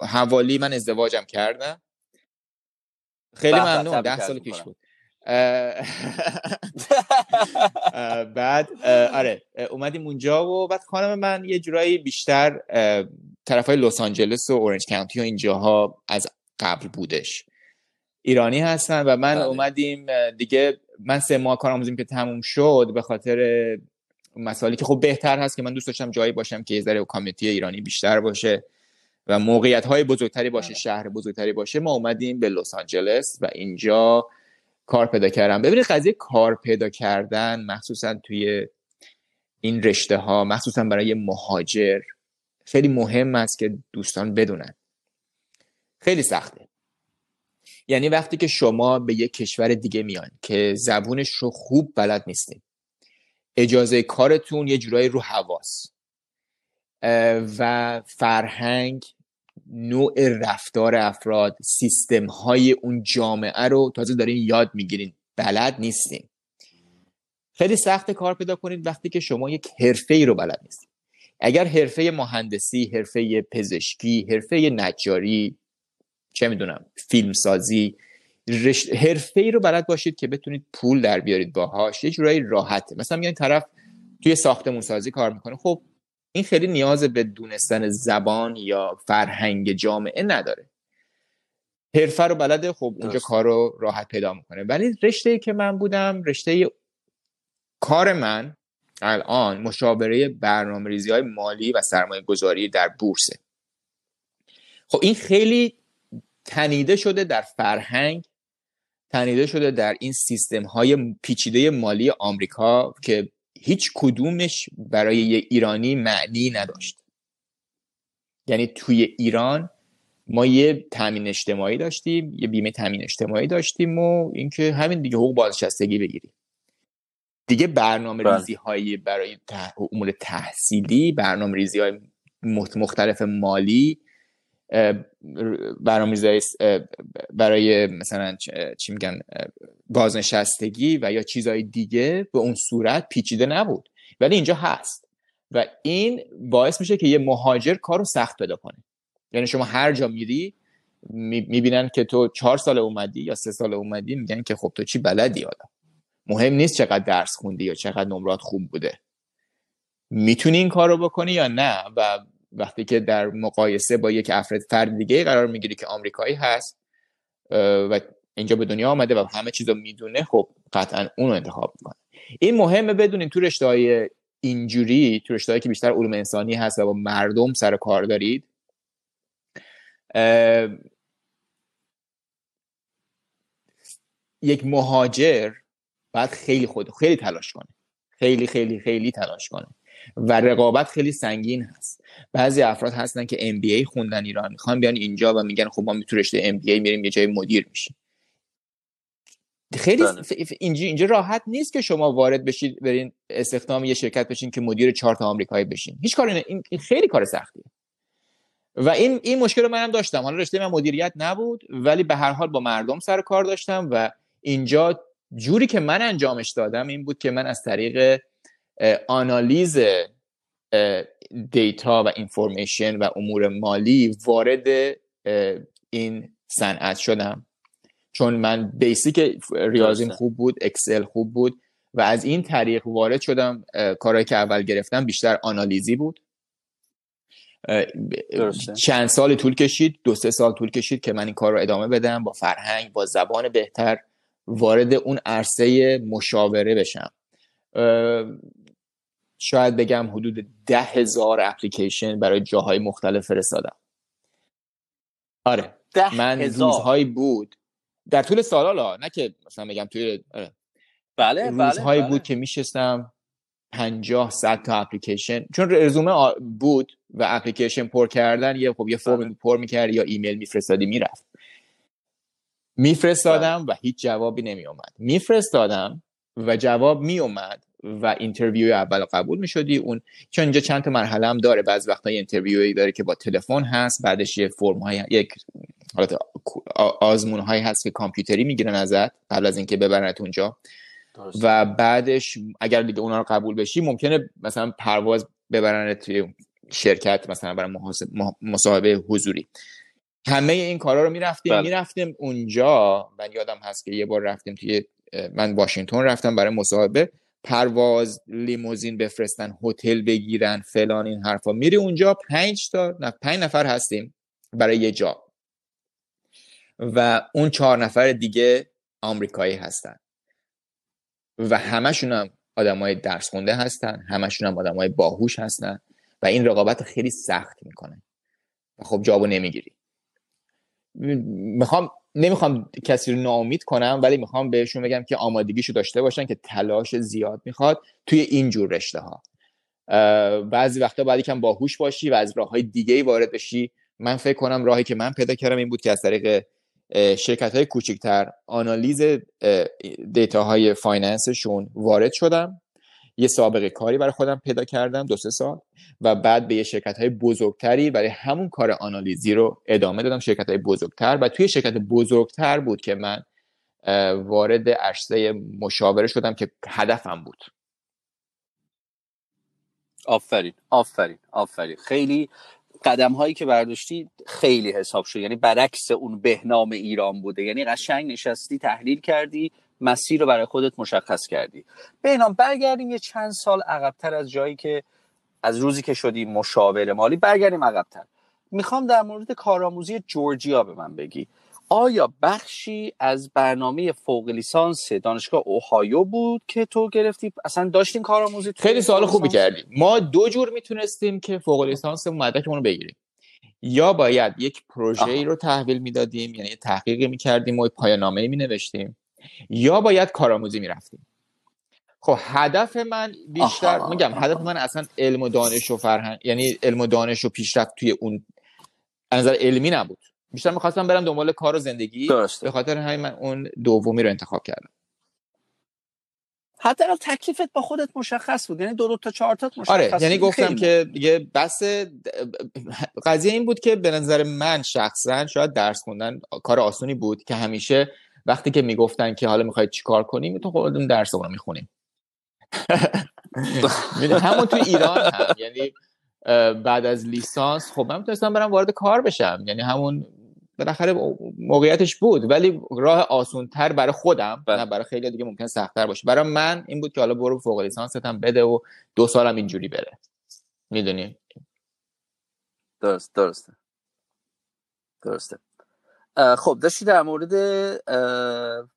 حوالی من ازدواجم کردم. خیلی ممنون. ده سال پیش بود. بعد آره اومدیم اونجا و بعد خانم من یه جورایی بیشتر طرفای لس آنجلس و اورنج کانتی و اینجاها از قبل بودش، ایرانی هستن و من اومدیم دیگه. من سه ماه کارآموزیم که تموم شد به خاطر مسائلی که خب بهتر هست که من دوست داشتم جایی باشم که یه ذره کامیونیتی ایرانی بیشتر باشه و موقعیت‌های بزرگتری باشه، شهر بزرگتری باشه. ما اومدیم به لس آنجلس و اینجا کار پیدا کردم. ببینید قضیه کار پیدا کردن مخصوصا توی این رشته ها مخصوصا برای مهاجر خیلی مهم است که دوستان بدونن خیلی سخته. یعنی وقتی که شما به یک کشور دیگه میان که زبونش رو خوب بلد نیستین، اجازه کارتون یه جورایی رو حواس و فرهنگ، نوع رفتار افراد، سیستم های اون جامعه رو تازه دارین یاد میگیرین، بلد نیستین. خیلی سخت کار پیدا کنید وقتی که شما یک حرفه‌ای رو بلد نیستین. اگر حرفه مهندسی، حرفه پزشکی، حرفه نجاری، چه میدونم فیلمسازی، رشت... حرفه‌ای رو بلد باشید که بتونید پول در بیارید باهاش، یه جورایی راحته. مثلا میگن طرف توی ساختمون سازی کار میکنه، خب این خیلی نیاز به دونستن زبان یا فرهنگ جامعه نداره، حرفه رو بلده، خب اونجا کار رو راحت پیدا میکنه. ولی رشته‌ای که من بودم، رشته کار من الان مشاوره برنامه‌ریزی‌های مالی و سرمایه‌گذاری در بورسه. خب این خیلی تنیده شده در فرهنگ، تنیده شده در این سیستم‌های پیچیده مالی آمریکا که هیچ کدومش برای یه ایرانی معنی نداشت. یعنی توی ایران ما یه تامین اجتماعی داشتیم، یه بیمه تامین اجتماعی داشتیم و اینکه همین دیگه حقوق بازنشستگی بگیریم. دیگه برنامه‌ریزی‌های برای ته... امور تحصیلی، برنامه‌ریزی‌های مختلف مالی، برنامه‌ریزی برای مثلا چی میگن بازنشستگی و یا چیزهای دیگه به اون صورت پیچیده نبود، ولی اینجا هست و این باعث میشه که یه مهاجر کارو سخت پیدا کنه. یعنی شما هر جا میری میبینن که تو چهار سال اومدی یا سه سال اومدی، میگن که خب تو چی بلدی آدم، مهم نیست چقدر درس خوندی یا چقدر نمرات خوب بوده، میتونی این کارو بکنی یا نه. و وقتی که در مقایسه با یک افراد فرد دیگه قرار میگیری که آمریکایی هست و اینجا به دنیا آمده و همه چیزو میدونه، خب قطعا اون رو انتخاب میکنه. این مهمه بدونین تو رشته‌های اینجوری، تو رشته‌هایی که بیشتر علوم انسانی هست و با مردم سر کار دارید، یک مهاجر باید خیلی خود خیلی تلاش کنه، خیلی خیلی خیلی تلاش کنه و رقابت خیلی سنگین هست. بعضی افراد هستن که ام بی ای خوندن ایران، میخوان بیان اینجا و میگن خب ما می تو رشته ام بی ای میریم یه جای مدیر میشیم. خیلی اینجا اینجا راحت نیست که شما وارد بشید، برین استخدام یه شرکت بشین که مدیر چهار تا آمریکایی بشین. هیچ کاری نه. این خیلی کار سختیه و این این مشکل رو منم داشتم. حالا رشته من مدیریت نبود ولی به هر حال با مردم سر کار داشتم و اینجا جوری که من انجامش دادم این بود که من از طریق آنالیز دیتا و اینفورمیشن و امور مالی وارد این صنعت شدم، چون من بیسیک ریاضیم خوب بود، اکسل خوب بود و از این طریق وارد شدم. کارهایی که اول گرفتم بیشتر آنالیزی بود. درسته. چند سال طول کشید، دو سه سال طول کشید که من این کار رو ادامه بدم، با فرهنگ، با زبان بهتر وارد اون عرصه مشاوره بشم. شاید بگم حدود ده هزار اپلیکیشن برای جاهای مختلف فرستادم. آره من هزار. روزهایی بود در طول سالا، نه که مثلا بگم توی آره. بله روزهایی بله، بود بله. که میشستم پنجاه صد تا اپلیکیشن، چون رزومه بود و اپلیکیشن پر کردن یه خب یه فرم بله. پر میکردی یا ایمیل میفرستادی میرفت. میفرستادم بله. و هیچ جوابی نمیومد. میفرستادم و جواب میومد و اینترویو اول قبول میشدی، اون چون اینجا چند تا مرحله هم داره، بعضی وقتا اینترویوی داره که با تلفن هست، بعدش یه فرم های یک حالت آزمون هایی هست که کامپیوتری میگیرن ازت قبل از اینکه ببرنت اونجا درست. و بعدش اگر دیگه اونا رو قبول بشی ممکنه مثلا پرواز ببرنت توی شرکت مثلا برای مصاحبه حضوری. همه این کارا رو میرفتیم بله. میرفتیم اونجا. من یادم هست که یه بار رفتیم توی من واشنگتن رفتم برای مصاحبه، پرواز، لیموزین بفرستن، هتل بگیرن، فلان این حرفا. میری اونجا پنج تا نه پنج نفر هستیم برای یه جا و اون چهار نفر دیگه آمریکایی هستن و همشون هم آدمای درس خونده هستن، همشون هم آدمای باهوش هستن و این رقابت خیلی سخت میکنه و خب جوابو نمیگیری. میخوام نمیخوام کسی رو ناامید کنم ولی میخوام بهشون بگم که آمادگیشو داشته باشن که تلاش زیاد میخواد توی این جور رشته ها. بعضی وقتا باید یکم باهوش باشی و از راههای دیگه‌ای وارد بشی. من فکر کنم راهی که من پیدا کردم این بود که از طریق شرکت‌های کوچکتر آنالیز دیتاهای فایننسشون وارد شدم، یه سابقه کاری برای خودم پیدا کردم دو سه سال و بعد به یه شرکت‌های بزرگتری برای همون کار آنالیزی رو ادامه دادم، شرکت‌های بزرگتر. و توی شرکت بزرگتر بود که من وارد عرصه مشاوره شدم که هدفم بود. آفرین آفرین آفرین. خیلی قدم هایی که برداشتی خیلی حساب شد، یعنی برعکس اون بهنام ایران بوده، یعنی قشنگ نشستی تحلیل کردی مسیر رو برای خودت مشخص کردی. بهنام برگردیم یه چند سال عقبتر از جایی که از روزی که شدی مشاور مالی، برگردیم عقبتر. میخوام در مورد کارآموزی جورجیا به من بگی. آیا بخشی از برنامه فوق لیسانس دانشگاه اوهایو بود که تو گرفتی؟ اصلا داشتیم کارآموزی؟ خیلی سوال خوبی کردی. ما دو جور میتونستیم که فوق لیسانس مدرکمون رو بگیریم. یا باید یک پروژه‌ای رو تحویل میدادیم، یعنی تحقیقی میکردیم و پایان‌نامه‌ای مینوشتیم، یا باید کارآموزی میرفتیم. خب هدف من بیشتر آها. میگم هدف من اصلا علم و دانش و فرهنگ، یعنی علم و دانش و پیشرفت توی اون از نظر علمی نبود. بیشتر می‌خواستم برم دنبال کار و زندگی، به خاطر همین من اون دومی رو انتخاب کردم. حتی الان تکلیفت با خودت مشخص بود، یعنی دو دو تا چهار تا مشخص آره، بود. یعنی گفتم که دیگه بس. قضیه این بود که به نظر من شخصا شاید درس خوندن کار آسونی بود که همیشه وقتی که میگفتن که حالا می‌خواید چیکار کنیم، تو خودمون درسمون رو می‌خونیم. همون تو ایران هم، یعنی بعد از لیسانس خب من می‌تونستم برم وارد کار بشم، یعنی همون بالاخره موقعیتش بود، ولی راه آسان‌تر برای خودم بله. نه برای خیلی دیگه ممکن سخت‌تر باشه. برای من این بود که حالا برو فوق لیسانست هم بده و دو سالم اینجوری بره، میدونی؟ درست درسته درسته. خب داشتی در مورد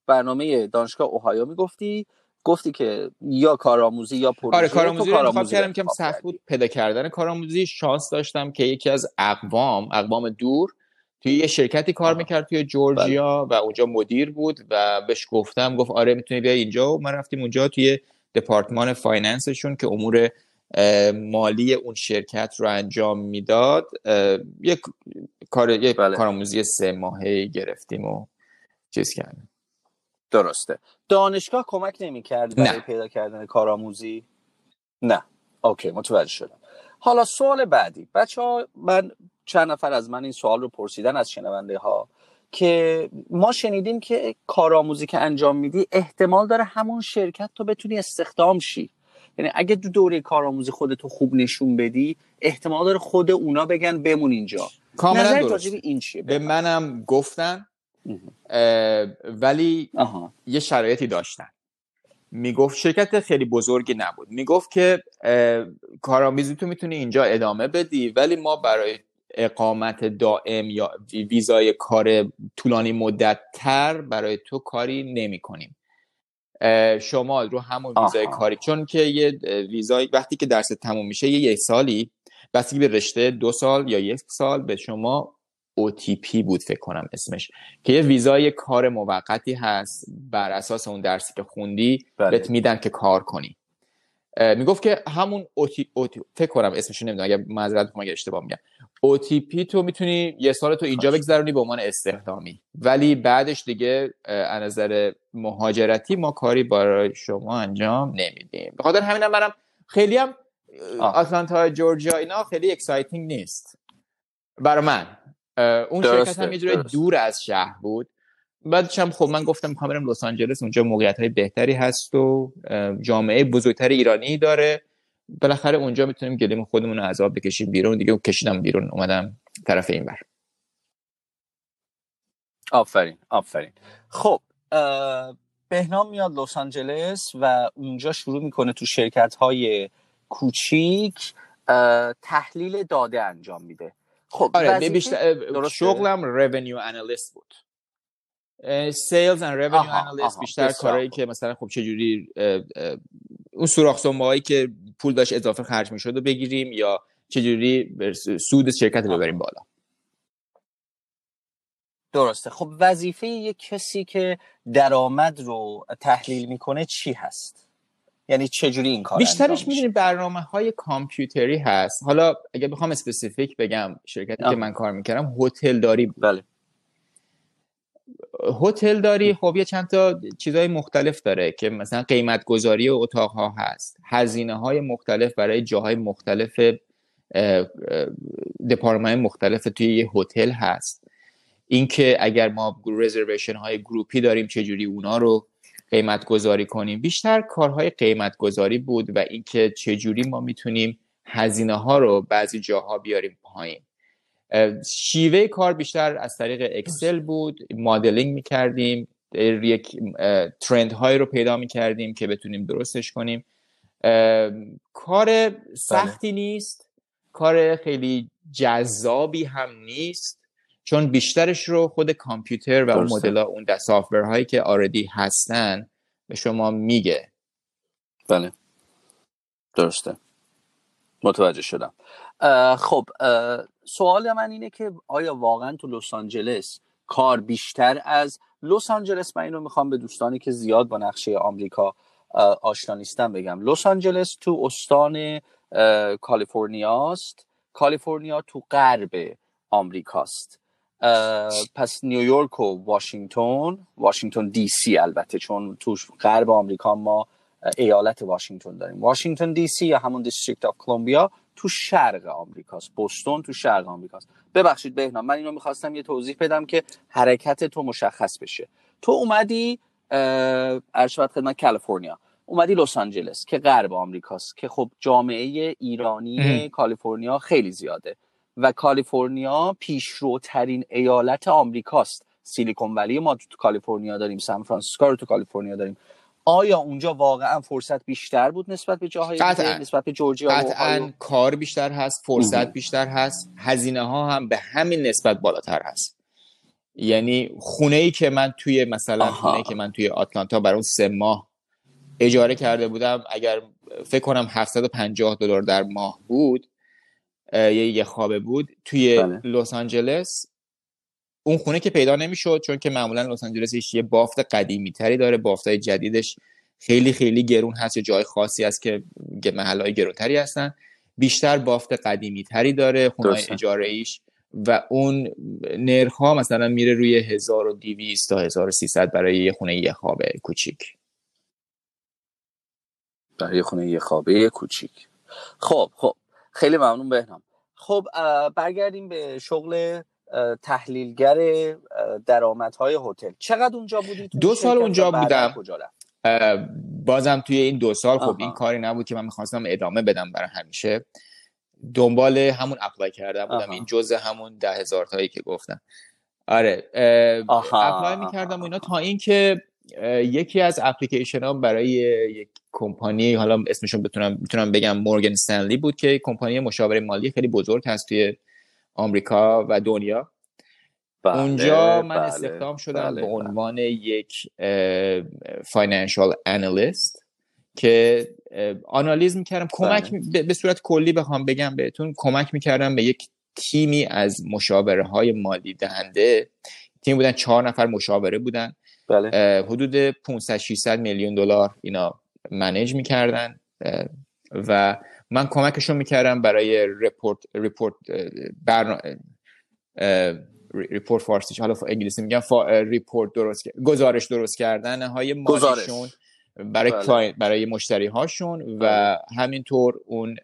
برنامه دانشگاه اوهایو میگفتی، گفتی که یا کارآموزی یا پروژه. آره کارآموزی رو انتخاب کردم که سخت بود پیدا کردن کارآموزی. شانس داشتم که یکی از اقوام اقوام دور توی یه شرکتی کار میکرد توی جورجیا و اونجا مدیر بود و بهش گفتم، گفت آره میتونی بیای اینجا و ما رفتیم اونجا توی دپارتمان فایننسشون که امور مالی اون شرکت رو انجام میداد. یک کار یک بله. کارآموزی سه ماهه گرفتیم و چیز کردیم. درسته. دانشگاه کمک نمی‌کرد برای نه. پیدا کردن کارآموزی؟ نه. اوکی متوجه شدم. حالا سوال بعدی. بچه‌ها من چند نفر از من این سوال رو پرسیدن از شنونده‌ها که ما شنیدیم که کارآموزی که انجام میدی احتمال داره همون شرکت تو بتونی استخدام شی. یعنی اگه تو دوره کارآموزی خودتو خوب نشون بدی احتمال داره خود اونا بگن بمون اینجا. کاملا درست. این چیه؟ به منم گفتن اه، ولی آها. یه شرایطی داشتن. میگفت شرکت خیلی بزرگی نبود، میگفت که کارآموزی تو میتونی اینجا ادامه بدی ولی ما برای اقامت دائم یا ویزای کار طولانی مدت تر برای تو کاری نمی کنیم. شما رو همون ویزای کاری، چون که یه ویزای وقتی که درست تموم میشه یه یک سالی، بسید به رشته دو سال یا یک سال، به شما اوتی پی بود فکر کنم اسمش، که یه ویزای کار موقتی هست بر اساس اون درسی که خوندی بهت میدن که کار کنی. میگفت که همون اوتی اوتی فکر کنم اسمشو نمیدونم، اگه معذرت میخوام اگه اشتباه میگم، اوتی پی تو میتونی یه سال تو اینجا بگذرونی به عنوان استخدامی، ولی بعدش دیگه از نظر مهاجرتی ما کاری برای شما انجام نمیدیم. به خاطر همینم برام خیلی هم آتلانتا جورجیا اینا خیلی اکسایتینگ نیست برای من. اون شرکت هم یه جوری دور از شهر بود، بعدش هم خب من گفتم میخوام برم لس آنجلس، اونجا موقعیت‌های بهتری هست و جامعه بزرگتر ایرانی داره، بالاخره اونجا میتونیم گلیم خودمون رو از آب بکشیم بیرون دیگه. کشیدم بیرون، اومدم طرف این بر. آفرین آفرین. خب بهنام میاد لس آنجلس و اونجا شروع میکنه تو شرکت‌های کوچیک تحلیل داده انجام میده. خب آره، بیشتر شغلم رونیو آنالیست بود، سیلز اند رونیو آنالیست، بیشتر کارهایی که مثلا خب چه جوری اون سوراخ سنبه‌هایی که پول داشت اضافه خرج می‌شد رو بگیریم، یا چه جوری سود شرکت رو ببریم بالا. درسته. خب وظیفه یک کسی که درآمد رو تحلیل میکنه چی هست؟ یعنی چه جوری این کار بیشترش می‌دونی برنامه‌های کامپیوتری هست. حالا اگه بخوام اسپسیفیک بگم، شرکتی آه. که من کار می‌کردم هتلداری بود. بله. هتل داری خب یه چند تا چیزهای مختلف داره که مثلا قیمت گذاری اتاق‌ها هست، هزینه‌های مختلف برای جاهای مختلف، دپارتمان‌های مختلف توی یه هتل هست، اینکه اگر ما رزرویشن‌های گروپی داریم چجوری اونا رو قیمت گذاری کنیم. بیشتر کارهای قیمت گذاری بود و اینکه چجوری ما میتونیم هزینه‌ها رو بعضی جاها بیاریم پایین. شیوه کار بیشتر از طریق اکسل بود، مدلینگ میکردیم، یک ترند هایی رو پیدا میکردیم که بتونیم درستش کنیم. کار سختی نیست، کار خیلی جذابی هم نیست، چون بیشترش رو خود کامپیوتر و اون مدل ها، اون سافتور هایی که آردی هستن به شما میگه. بله درسته، متوجه شدم. اه خب اه سوال من اینه که آیا واقعا تو لس آنجلس کار بیشتر از لس آنجلس، من اینو میخوام به دوستانی که زیاد با نقشه آمریکا آشنا نیستن بگم، لس آنجلس تو استان کالیفرنیا است، کالیفرنیا تو غرب آمریکاست، پس نیویورک و واشنگتن، واشنگتن دی سی البته، چون تو غرب آمریکا ما ایالت واشنگتن داریم، واشنگتن دی سی یا همون دیستریکت آف کلمبیا تو شرق آمریکاست، بوستون تو شرق آمریکاست. ببخشید بهنام، من اینو میخواستم یه توضیح بدم که حرکت تو مشخص بشه. تو اومدی ارشد خدمت کالیفرنیا، اومدی لس آنجلس که غرب آمریکاست، که خب جامعه ایرانی کالیفرنیا خیلی زیاده و کالیفرنیا پیشروترین ایالت آمریکاست. سیلیکون ولی ما تو کالیفرنیا داریم، سان فرانسیسکو رو تو کالیفرنیا داریم. آیا اونجا واقعا فرصت بیشتر بود نسبت به جاهای دیگه، نسبت به جورجیا و اوهایو؟ قطعاً کار بیشتر هست، فرصت بیشتر هست، هزینه ها هم به همین نسبت بالاتر هست. یعنی خونه ای که من توی مثلا خونه ای که من توی آتلانتا برای سه ماه اجاره کرده بودم، اگر فکر کنم هفتصد و پنجاه دلار در ماه بود یا یه خوابه بود، توی لس آنجلس اون خونه که پیدا نمیشد، چون که معمولا لس آنجلس یه بافت قدیمی تری داره، بافتای جدیدش خیلی خیلی گرون هست، جای خاصی هست که محلهای گرونتری هستن، بیشتر بافت قدیمی تری داره خونه اجاره ایش و اون نرخ‌ها مثلا میره روی هزار و دویست تا هزار و سیصد برای یه خونه یه خوابه کوچیک، برای خونه یه خوابه کوچیک. خب خب خیلی ممنون بهنام. خب برگردیم به شغل تحلیلگر درآمدهای هتل. چقدر اونجا بودی؟ دو سال اونجا بودم. بازم توی این دو سال خب این کاری نبود که من می‌خواستم ادامه بدم برای همیشه، دنبال همون اپلای کردم بودم، این جزء همون ده هزار تایی که گفتم. آره اپلای می‌کردم اینا، تا اینکه یکی از اپلیکیشن‌ها برای یک کمپانی، حالا اسمشون بتونم میتونم بگم مورگان استنلی بود، که کمپانی مشاوره مالی خیلی بزرگ هست توی آمریکا و دنیا، بله، اونجا من بله، استخدام شدم بله، به عنوان بله. یک فاینانشال انالیست که آنالیز میکردم، کمک بله. به صورت کلی بخوام بگم بهتون، کمک میکردم به یک تیمی از مشاوره های مالی دهنده. تیم بودن چهار نفر مشاوره بودن، بله. حدود پانصد ششصد میلیون دلار اینا منیج میکردن و من کمکشون میکردم برای رپورت رپورت برنا... ریپورت فارسیش، حالا انگلیسی میگم فا... ریپورت درست، گزارش درست کردن های مالیشون برای کلاینت، برای مشتری هاشون، و همینطور اون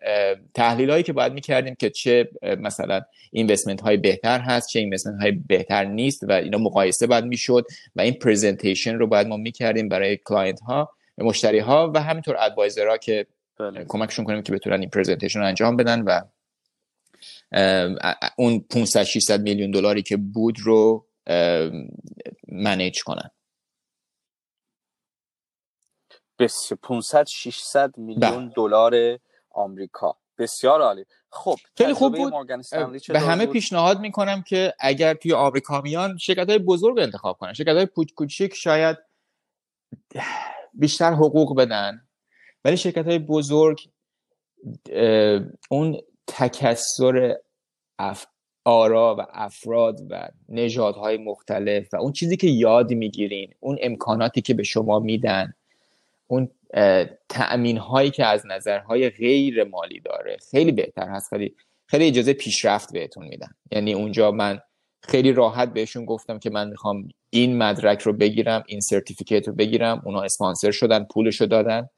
تحلیل هایی که باید میکردیم که چه مثلا اینوستمنت های بهتر هست، چه اینوستمنت های بهتر نیست و اینا مقایسه باید میشد و این پرزنتیشن رو باید ما میکردیم برای کلاینت ها، مشتری ها، و همینطور ادوایزر ها که بله. کمکشون کنیم که بتونن این پرزنتیشن رو انجام بدن و اون پانصد ششصد میلیون دلاری که بود رو منیج کنن. بس پانصد ششصد میلیون دلار آمریکا. بسیار عالی. خب خیلی خوب بود. به همه بود؟ پیشنهاد میکنم که اگر توی آمریکا میان شرکت‌های بزرگ انتخاب کنن. شرکت‌های کوچیک شاید بیشتر حقوق بدن، ولی شرکت‌های بزرگ اون تکثر اف... آرا و افراد و نژادهای مختلف و اون چیزی که یاد میگیرین، اون امکاناتی که به شما میدن، اون تأمین هایی که از نظرهای غیر مالی داره خیلی بهتر هست، خیلی خیلی اجازه پیشرفت بهتون میدن. یعنی اونجا من خیلی راحت بهشون گفتم که من میخوام این مدرک رو بگیرم، این سرتیفیکیت رو بگیرم. اونا اسپانسر شدن، پولشو دادن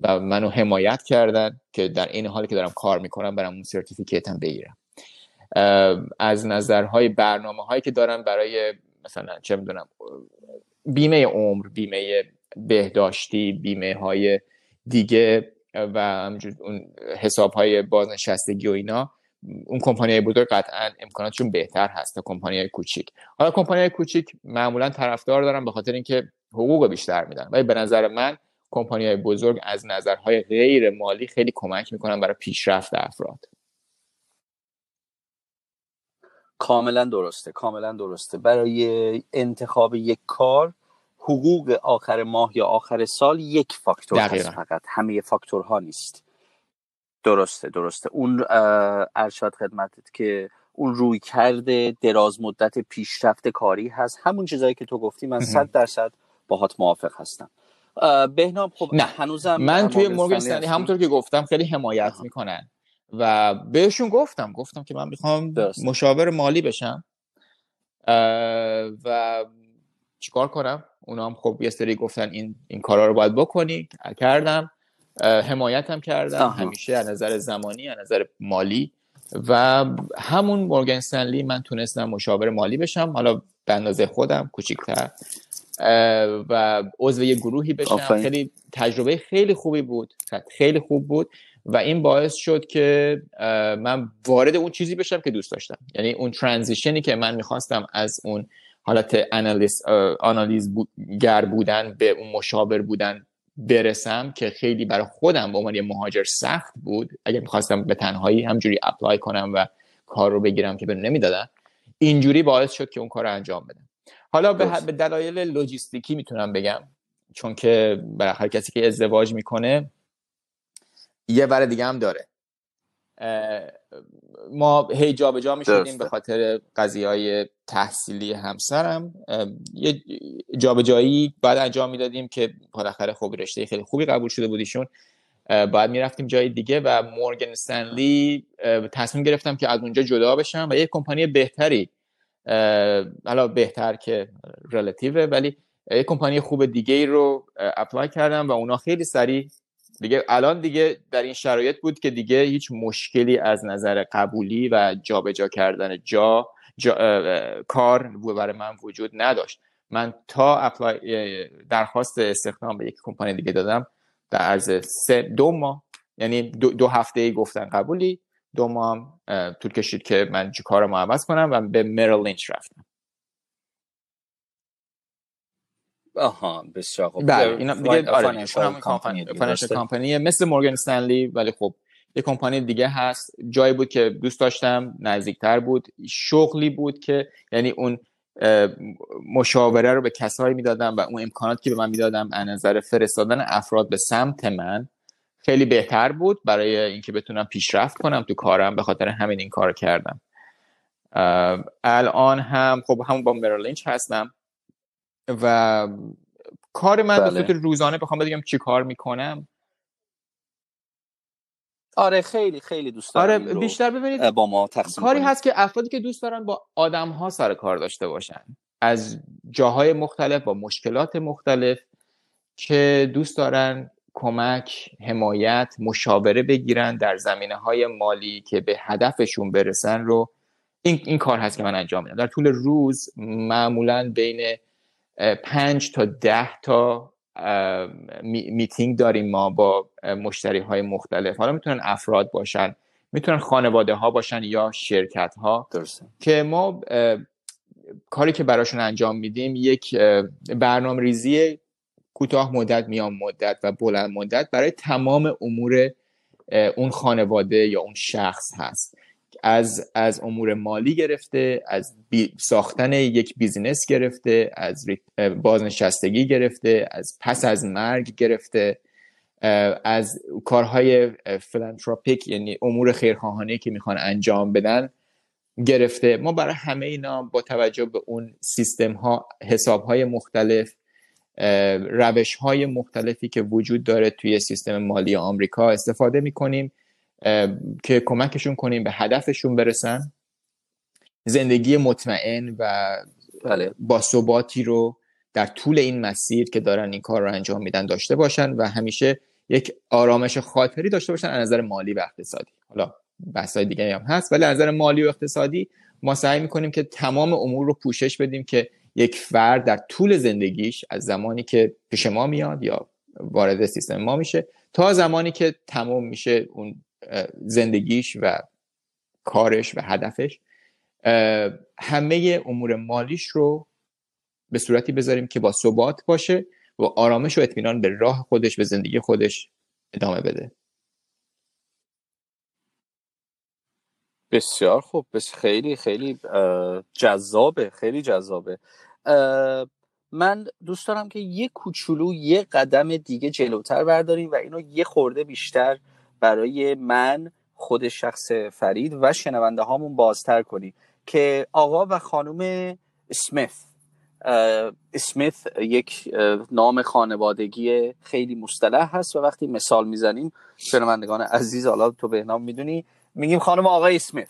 و منو حمایت کردن که در این حالی که دارم کار میکنم برام اون سرتیفیکیتم بگیرم. از نظرهای برنامه‌هایی که دارن برای مثلا چه میدونم بیمه عمر، بیمه بهداشتی، بیمه های دیگه و همجور اون حساب های بازنشستگی و اینا، اون کمپانی های بزرگ قطعا امکاناتشون بهتر هست تا کمپانی های کوچیک. حالا کمپانی های کوچیک معمولا طرفدار دارن به خاطر اینکه حقوق بیشتر میدن، ولی به نظر من کمپانی های بزرگ از نظرهای غیر مالی خیلی کمک میکنن برای پیشرفت افراد. کاملا درسته، کاملا درسته. برای انتخاب یک کار حقوق آخر ماه یا آخر سال یک فاکتور دقیقا. هست، فقط همه فاکتورها نیست. درسته درسته. اون ارشاد خدمتت که اون روی کرده دراز مدت پیشرفت کاری هست، همون چیزایی که تو گفتی من صد درصد باهات موافق هستم. بهنام خب نه. هنوزم من توی مورگان استنلی همونطور که گفتم خیلی حمایت آه. میکنن و بهشون گفتم گفتم که من میخوام مشاور مالی بشم و چیکار کنم. اونا هم خب یه سری گفتن این این کارا رو باید بکنی، کردم، حمایتم کردم آه. همیشه از نظر زمانی، از نظر مالی، و همون مورگان استنلی من تونستم مشاور مالی بشم، حالا به اندازه خودم کوچیک‌تر، و عضو یه گروهی بشم. آفاید. خیلی تجربه خیلی خوبی بود، خیلی خوب بود و این باعث شد که من وارد اون چیزی بشم که دوست داشتم. یعنی اون ترانزیشنی که من میخواستم از اون حالت آنالیز آنالیز بود، گر بودن به اون مشاور بودن برسم، که خیلی برای خودم به عنوان یه مهاجر سخت بود. اگر میخواستم به تنهایی همجوری اپلای کنم و کار رو بگیرم که به نمیدادن، اینجوری باعث شد که اون کار رو انجام بدم. حالا به دلایل لوجیستیکی میتونم بگم، چون که برای هر کسی که ازدواج میکنه یه ور دیگه هم داره. ما هی جا به جا میشدیم به خاطر قضیه‌های تحصیلی همسرم، یه جا به جایی بعد انجام میدادیم که بالاخره خب رشته خیلی خوبی قبول شده بودیشون، بعد میرفتیم جای دیگه و مورگان استنلی تصمیم گرفتم که از اونجا جدا بشم و یه کمپانی بهتری، حالا بهتر که رلاتیوه، ولی یه کمپانی خوب دیگه رو اپلای کردم و اونا خیلی سریع دیگه الان دیگه در این شرایط بود که دیگه هیچ مشکلی از نظر قبولی و جابجا کردن جا, جا کار برای من وجود نداشت. من تا اپلای درخواست استخدام به یک کمپانی دیگه دادم در عرض سه دو ماه، یعنی دو, دو هفته گفتن قبولی، دو ماه طول کشید که من چه کارمو عوض کنم و به مریل لینچ رفتم. آها بسیار خوب. بله اینا دیگه فاینانشال کمپانی، فاینانشال کمپانی مثل مورگان استنلی، ولی خب یه کمپانی دیگه هست. جایی بود که دوست داشتم، نزدیکتر بود، شغلی بود که یعنی اون مشاوره رو به کسایی میدادم و اون امکاناتی که به من میدادم از نظر فرستادن افراد به سمت من خیلی بهتر بود برای اینکه بتونم پیشرفت کنم تو کارم. به خاطر همین این کار کردم. الان هم خب همون با مریل لینچ هستم و کار من بله. دستور روزانه بخوام بگم چی کار میکنم. آره خیلی خیلی دوست دارم. آره بیشتر ببینید با ما تقسیم کاری کنید. هست که افرادی که دوست دارن با آدم‌ها سر کار داشته باشن، از جاهای مختلف با مشکلات مختلف، که دوست دارن کمک، حمایت، مشاوره بگیرن در زمینه‌های مالی که به هدفشون برسن رو این این کار هست که من انجام میدم. در طول روز معمولاً بین پنج تا ده تا میتینگ داریم ما با مشتری‌های مختلف. حالا میتونن افراد باشن، میتونن خانواده‌ها باشن یا شرکت‌ها، که ما کاری که براشون انجام میدیم یک برنامه‌ریزی کوتاه مدت، میان مدت و بلند مدت برای تمام امور اون خانواده یا اون شخص هست. از از امور مالی گرفته، از بی، ساختن یک بیزینس گرفته، از بازنشستگی گرفته، از پس از مرگ گرفته، از کارهای فیلانتروپیک یعنی امور خیرخواهانه که میخوان انجام بدن گرفته. ما برای همه اینا با توجه به اون سیستم ها، حساب های مختلف، روش های مختلفی که وجود داره توی سیستم مالی آمریکا استفاده میکنیم که کمکشون کنیم به هدفشون برسن، زندگی مطمئن و با ثباتی رو در طول این مسیر که دارن این کار رو انجام میدن داشته باشن و همیشه یک آرامش خاطری داشته باشن از نظر مالی و اقتصادی. حالا بحث‌های دیگری هم هست، ولی از نظر مالی و اقتصادی ما سعی میکنیم که تمام امور رو پوشش بدیم که یک فرد در طول زندگیش، از زمانی که پیش ما میاد یا وارد سیستم ما میشه تا زمانی که تمام میشه اون زندگیش و کارش و هدفش، همه امور مالیش رو به صورتی بذاریم که با ثبات باشه و آرامش و اطمینان به راه خودش، به زندگی خودش ادامه بده. بسیار خوب، بس خیلی خیلی جذابه، خیلی جذابه. من دوست دارم که یه کوچولو یه قدم دیگه جلوتر برداریم و اینو یه خورده بیشتر برای من، خود شخص فرید و شنونده هامون بازتر کنی که آقا و خانم اسمیت، اسمیت یک نام خانوادگی خیلی مصطلح هست و وقتی مثال میزنیم شنوندگان عزیز، حالا تو به نام میدونی، میگیم خانم آقای اسمیت.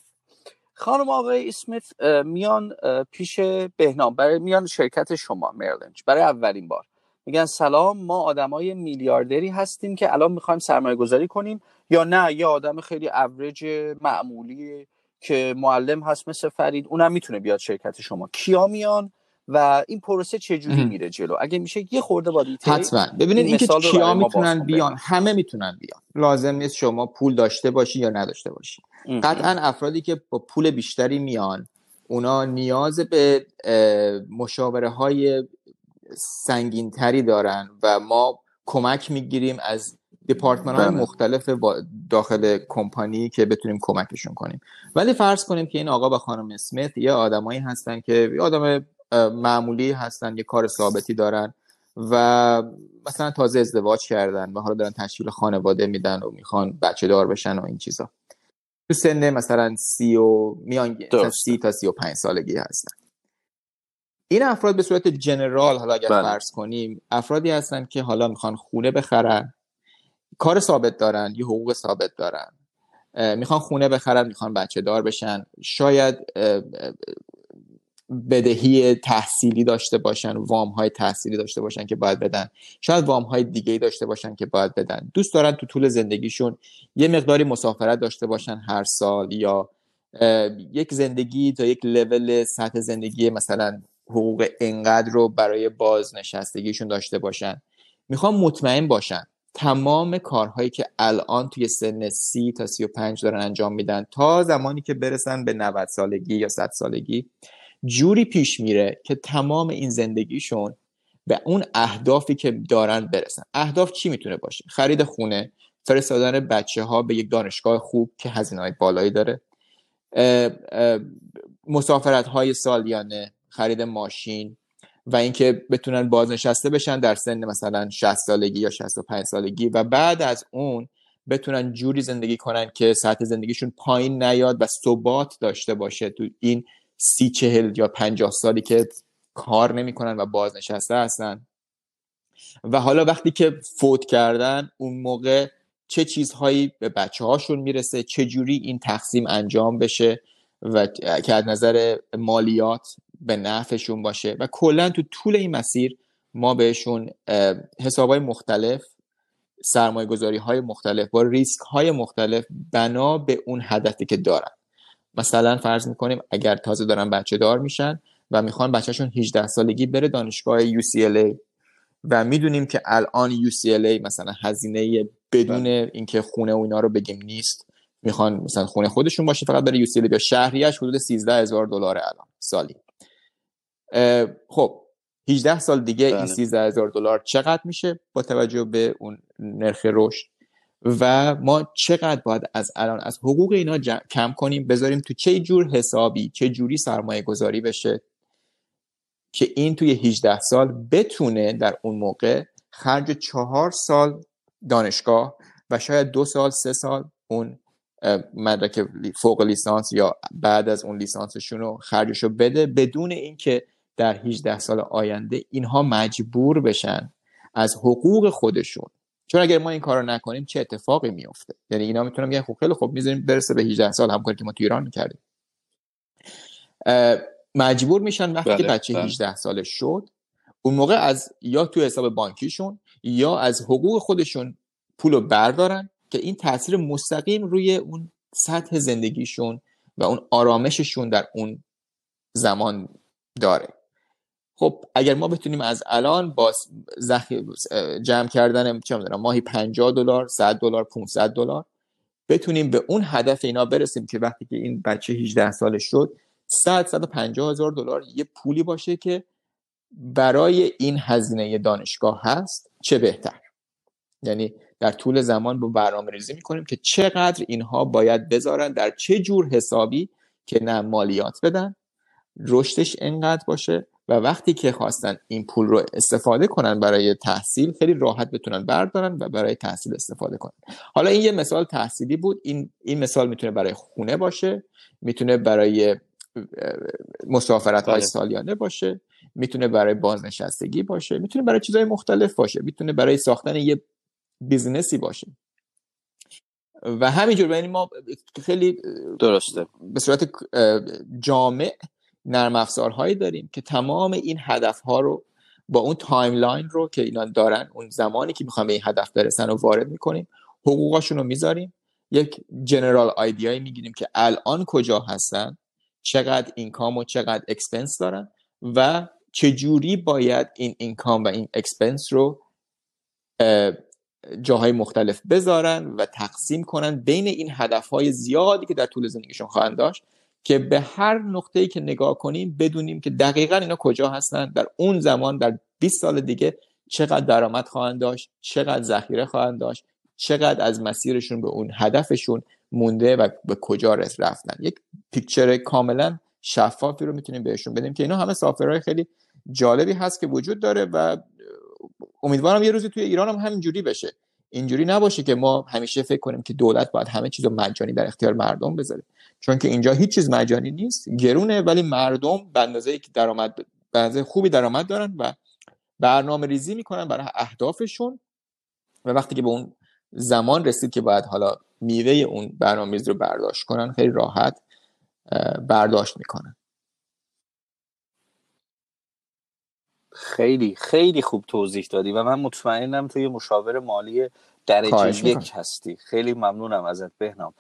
خانم آقای اسمیت میان پیش بهنام، برای میان شرکت شما مریل لینچ برای اولین بار، میگن سلام، ما آدمای میلیاردری هستیم که الان میخوایم سرمایه گذاری کنیم، یا نه یه آدم خیلی اوریج معمولی که معلم هست مثل فرید اونم میتونه بیاد شرکت شما، کیا میان و این پروسه چجوری میره جلو؟ اگه میشه یه خورده با دیتیل. حتما. ببینید اینکه کیا میتونن بیان، همه میتونن بیان، لازم نیست شما پول داشته باشین یا نداشته باشین. قطعا افرادی که با پول بیشتری میان، اونا نیاز به مشاوره های سنگین تری دارن و ما کمک میگیریم از دپارتمان های مختلف داخل کمپانی که بتونیم کمکشون کنیم. ولی فرض کنیم که این آقا و خانم اسمیت یه آدمایی هستن که یه آدم معمولی هستن، یه کار ثابتی دارن و مثلا تازه ازدواج کردن و حالا دارن تشکیل خانواده میدن و میخوان بچه دار بشن و این چیزا، تو سن مثلا سی و میان سی تا سی و پنج سالگی هستن. این افراد به صورت جنرال، حالا اگر بله. فرض کنیم افرادی هستن که حالا میخوان خونه بخرن، کار ثابت دارن، یه حقوق ثابت دارن، میخوان خونه بخرن، میخوان بچه دار بشن، شاید بدهی تحصیلی داشته باشن، وام های تحصیلی داشته باشن که باید بدن، شاید وام های دیگه‌ای داشته باشن که باید بدن، دوست دارن تو طول زندگیشون یه مقداری مسافرت داشته باشن هر سال، یا یک زندگی تا یک لول سطح زندگی مثلا حقوق اینقدر رو برای بازنشستگیشون داشته باشن، میخوام مطمئن باشن تمام کارهایی که الان توی سن سی تا سی و پنج دارن انجام میدن تا زمانی که برسن به نود سالگی یا صد سالگی جوری پیش میره که تمام این زندگیشون به اون اهدافی که دارن برسن. اهداف چی میتونه باشه؟ خرید خونه، فرستادن بچه ها به یک دانشگاه خوب که هزینه‌های بالایی داره، مسافرت های سالیانه، خرید ماشین و اینکه بتونن بازنشسته بشن در سن مثلا شصت سالگی یا شصت و پنج سالگی و بعد از اون بتونن جوری زندگی کنن که سطح زندگیشون پایین نیاد و ثبات داشته باشه تو این سی چهل یا پنجاه سالی که کار نمی‌کنن و بازنشسته هستن. و حالا وقتی که فوت کردن اون موقع چه چیزهایی به بچه‌هاشون میرسه، چه جوری این تقسیم انجام بشه و که از نظر مالیات به نفعشون باشه. و کلا تو طول این مسیر ما بهشون حساب‌های مختلف، سرمایه‌گذاری‌های مختلف با ریسک‌های مختلف بنا به اون هدفی که دارن. مثلا فرض می‌کنیم اگر تازه دارن بچه دار میشن و میخوان بچه‌شون هجده سالگی بره دانشگاه یو سی ال ای و میدونیم که الان یو سی ال ای مثلا هزینه بدون اینکه خونه و اینا رو بگیم نیست، میخوان مثلا خونه خودشون باشه فقط بره یو سی ال ای بیا شهریه‌اش حدود سیزده هزار دلار الان سالی. خب هجده سال دیگه بله. این سیزده هزار دلار چقدر میشه با توجه به اون نرخ رشد و ما چقدر باید از الان از حقوق اینا جم... کم کنیم، بذاریم تو چه جور حسابی، چه جوری سرمایه گذاری بشه که این توی هجده سال بتونه در اون موقع خرج چهار سال دانشگاه و شاید دو سال سه سال اون مدرک فوق لیسانس یا بعد از اون لیسانسشون رو خرجشو بده بدون اینکه در هجده سال آینده اینها مجبور بشن از حقوق خودشون. چون اگر ما این کارو نکنیم چه اتفاقی میفته؟ یعنی اینا میتونم بگم خب خیلی خوب میذاریم برسه به هجده سال، همون کاری که ما تو ایران میکردیم. مجبور میشن وقتی بله، بچه بله. هجده ساله شد اون موقع از یا تو حساب بانکیشون یا از حقوق خودشون پولو بردارن که این تاثیر مستقیم روی اون سطح زندگیشون و اون آرامششون در اون زمان داره. خب اگر ما بتونیم از الان با زخ... جمع کردن چه می‌دونم ماهی پنجاه دلار، صد دلار، پانصد دلار بتونیم به اون هدف اینا برسیم که وقتی که این بچه هجده ساله شد صد صد و پنجاه هزار دلار یه پولی باشه که برای این هزینه دانشگاه هست، چه بهتر. یعنی در طول زمان با برنامه‌ریزی می‌کنیم که چقدر اینها باید بذارن در چه جور حسابی که نه مالیات بدن، رشدش اینقدر باشه و وقتی که خواستن این پول رو استفاده کنن برای تحصیل خیلی راحت بتونن بردارن و برای تحصیل استفاده کنن. حالا این یه مثال تحصیلی بود. این این مثال میتونه برای خونه باشه، میتونه برای مسافرت‌های سالیانه باشه، میتونه برای بازنشستگی باشه، میتونه برای چیزهای مختلف باشه، میتونه برای ساختن یه بیزنسی باشه و همینجور. یعنی ما خیلی درسته به صورت جامع نرم افزارهایی داریم که تمام این هدفها رو با اون تایملاین رو که اینا دارن، اون زمانی که میخوام به این هدف برسن رو وارد میکنیم، حقوقاشون رو میذاریم، یک جنرال آیدیایی میگیریم که الان کجا هستن، چقدر اینکام و چقدر اکسپنس دارن و چجوری باید این اینکام و این اکسپنس رو جاهای مختلف بذارن و تقسیم کنن بین این هدفهای زیادی که در طول زندگیشون خواهند داشت که به هر نقطه‌ای که نگاه کنیم بدونیم که دقیقاً اینا کجا هستن، در اون زمان در بیست سال دیگه چقدر درآمد خواهند داشت، چقدر ذخیره خواهند داشت، چقدر از مسیرشون به اون هدفشون مونده و به کجا رفتن. یک پیکچر کاملاً شفافی رو میتونیم بهشون بدیم که اینا همه سافرهای خیلی جالبی هست که وجود داره و امیدوارم یه روزی توی ایران هم همینجوری بشه. اینجوری نباشه که ما همیشه فکر کنیم که دولت باید همه چیزو مجانی در اختیار مردم بذاره، چون که اینجا هیچ چیز مجانی نیست، گرونه، ولی مردم به اندازه‌ای که درآمد به اندازه خوبی درآمد دارن و برنامه‌ریزی میکنن برای اهدافشون و وقتی که به اون زمان رسید که باید حالا میوه اون برنامه‌ریزی رو برداشت کنن خیلی راحت برداشت میکنن. خیلی خیلی خوب توضیح دادی و من مطمئنم تو یه مشاور مالی درجه یک هستی. خیلی ممنونم ازت بهنام.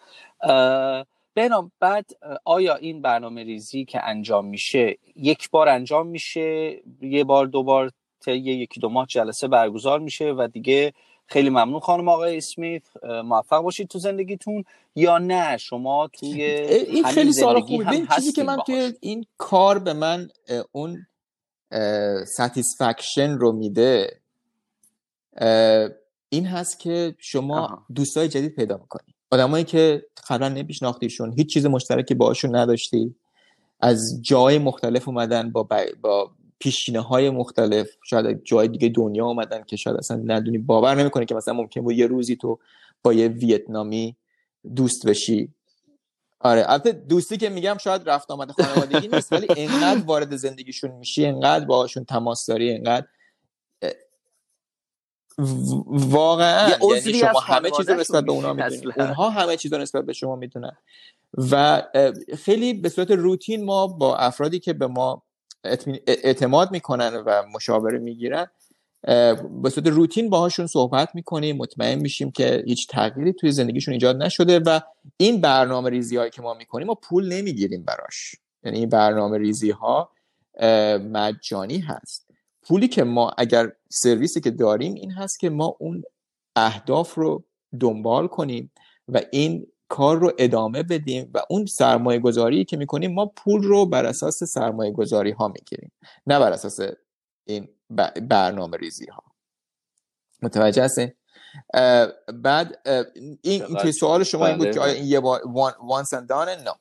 بهنام، بعد آیا این برنامه ریزی که انجام میشه یک بار انجام میشه، یه بار، دو بار، تا یکی دو ماه جلسه برگزار میشه و دیگه خیلی ممنون خانم آقای اسمیت، موفق باشید تو زندگیتون، یا نه شما توی این خیلی سال خوردین چیزی که من باش. توی این کار به من اون ساتیسفکشن رو میده این هست که شما دوستای جدید پیدا میکنی، آدمایی که قبلا نمیشناختیشون، هیچ چیز مشترکی باهاشون نداشتی، از جای مختلف اومدن با با, با پیشینه‌های مختلف، شاید جای دیگه دنیا اومدن که شاید اصلا ندونی، باور نمیکنه که مثلا ممکن بود یه روزی تو با یه ویتنامی دوست بشی. آره البته دوستی که میگم شاید رفت آمد خانوادگی نیست، ولی انقدر وارد زندگیشون میشی، انقدر باهاشون تماس داری، انقدر واقعا یعنی شما همه چیز رو نسبت به اونا میدونید، اونها همه چیز رو نسبت به شما میدونن. و خیلی به صورت روتین ما با افرادی که به ما اعتماد میکنن و مشاوره میگیرن به صورت روتین باهاشون صحبت میکنیم، مطمئن میشیم که هیچ تغییری توی زندگیشون ایجاد نشده. و این برنامه ریزی هایی که ما میکنیم ما پول نمیگیریم براش، یعنی این برنامه ریزی ها مجانی هست. پولی که ما اگر سرویسی که داریم این هست که ما اون اهداف رو دنبال کنیم و این کار رو ادامه بدیم، و اون سرمایه گذاری که میکنیم ما پول رو بر اساس سرمایه گذاری ها میگیریم، نه بر اساس این برنامه ریزی ها. متوجه هستین؟ بعد این توی سوال شما این بود که آیا این یه بار once and done؟ نه،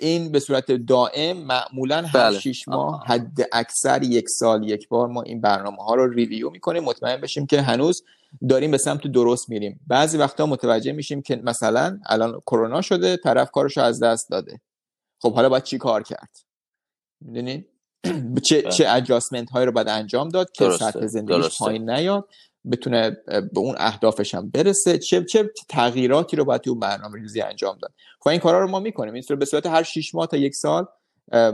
این به صورت دائم معمولا هر شش ماه حد اکثر یک سال یک بار ما این برنامه ها رو ریویو میکنیم، مطمئن بشیم که هنوز داریم به سمت درست میریم. بعضی وقتا متوجه میشیم که مثلا الان کرونا شده، طرف کارشو از دست داده، خب حالا باید چی کار کرد؟ میدونین چه بلد. چه ادجاستمنت هایی رو باید انجام داد که درسته. سطح زندگیش پایین نیاد، بتونه به اون اهدافش هم برسه، چه چه تغییراتی رو باید تو برنامه‌ریزی انجام داد. خب این کارا رو ما میکنیم، این به صورت هر شش ماه تا یک سال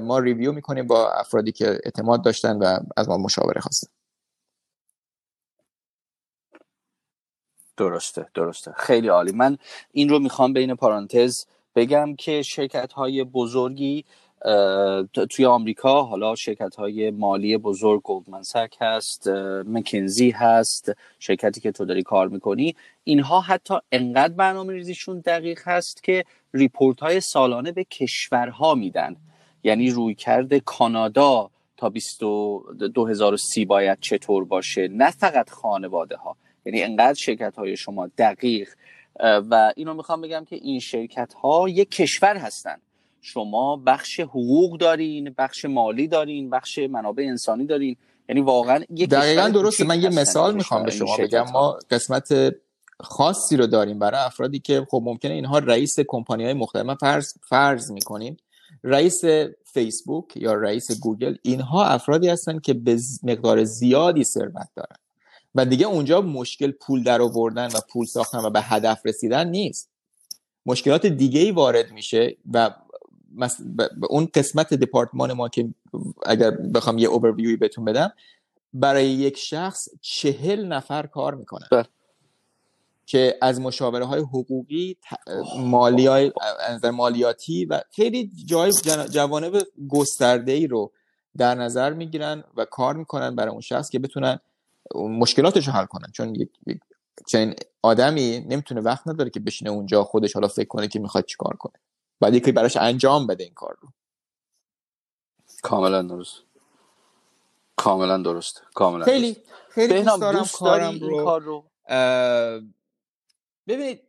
ما ریویو میکنیم با افرادی که اعتماد داشتن و از ما مشاوره خواستن. درسته درسته خیلی عالی. من این رو میخوام بین پرانتز بگم که شرکت های بزرگی توی آمریکا، حالا شرکت های مالی بزرگ، گلدمن ساک هست، مکنزی هست، شرکتی که تو داری کار میکنی، اینها حتی انقدر برنامه ریزیشون دقیق هست که ریپورت های سالانه به کشورها میدن، یعنی روی کرده کانادا تا بیست و دو هزار و سی باید چطور باشه، نه فقط خانواده ها، یعنی انقدر شرکت های شما دقیق. و اینو میخوام بگم که این شرکت ها یک کشور هستن، شما بخش حقوق دارین، بخش مالی دارین، بخش منابع انسانی دارین، یعنی واقعا یک دقیقاً درسته. من یه مثال میخوام به شما بگم، ما قسمت خاصی رو داریم برای افرادی که خب ممکنه اینها رئیس کمپانی‌های مختلف، ما فرض فرض می‌کنیم رئیس فیسبوک یا رئیس گوگل، اینها افرادی هستن که به مقدار زیادی ثروت دارن و دیگه اونجا مشکل پول درآوردن و پول ساختن و به هدف رسیدن نیست، مشکلات دیگه‌ای وارد میشه. و اون قسمت دپارتمان ما که اگر بخوام یه اوورویوی بهتون بدم، برای یک شخص چهل نفر کار میکنن بر. که از مشاوره های حقوقی، مالی های مالیاتی و خیلی جای جوانب گسترده‌ای رو در نظر میگیرن و کار میکنن برای اون شخص که بتونن مشکلاتش رو حل کنن، چون یک چنین آدمی نمیتونه، وقت نداره که بشینه اونجا خودش حالا فکر کنه که میخواد چی کار کنه، بعد یکی براش انجام بده این کار رو. کاملا درست، کاملا درست، کاملا خیلی درست. خیلی دوست دارم, دوست دارم کارم رو, کار رو. اه... ببینید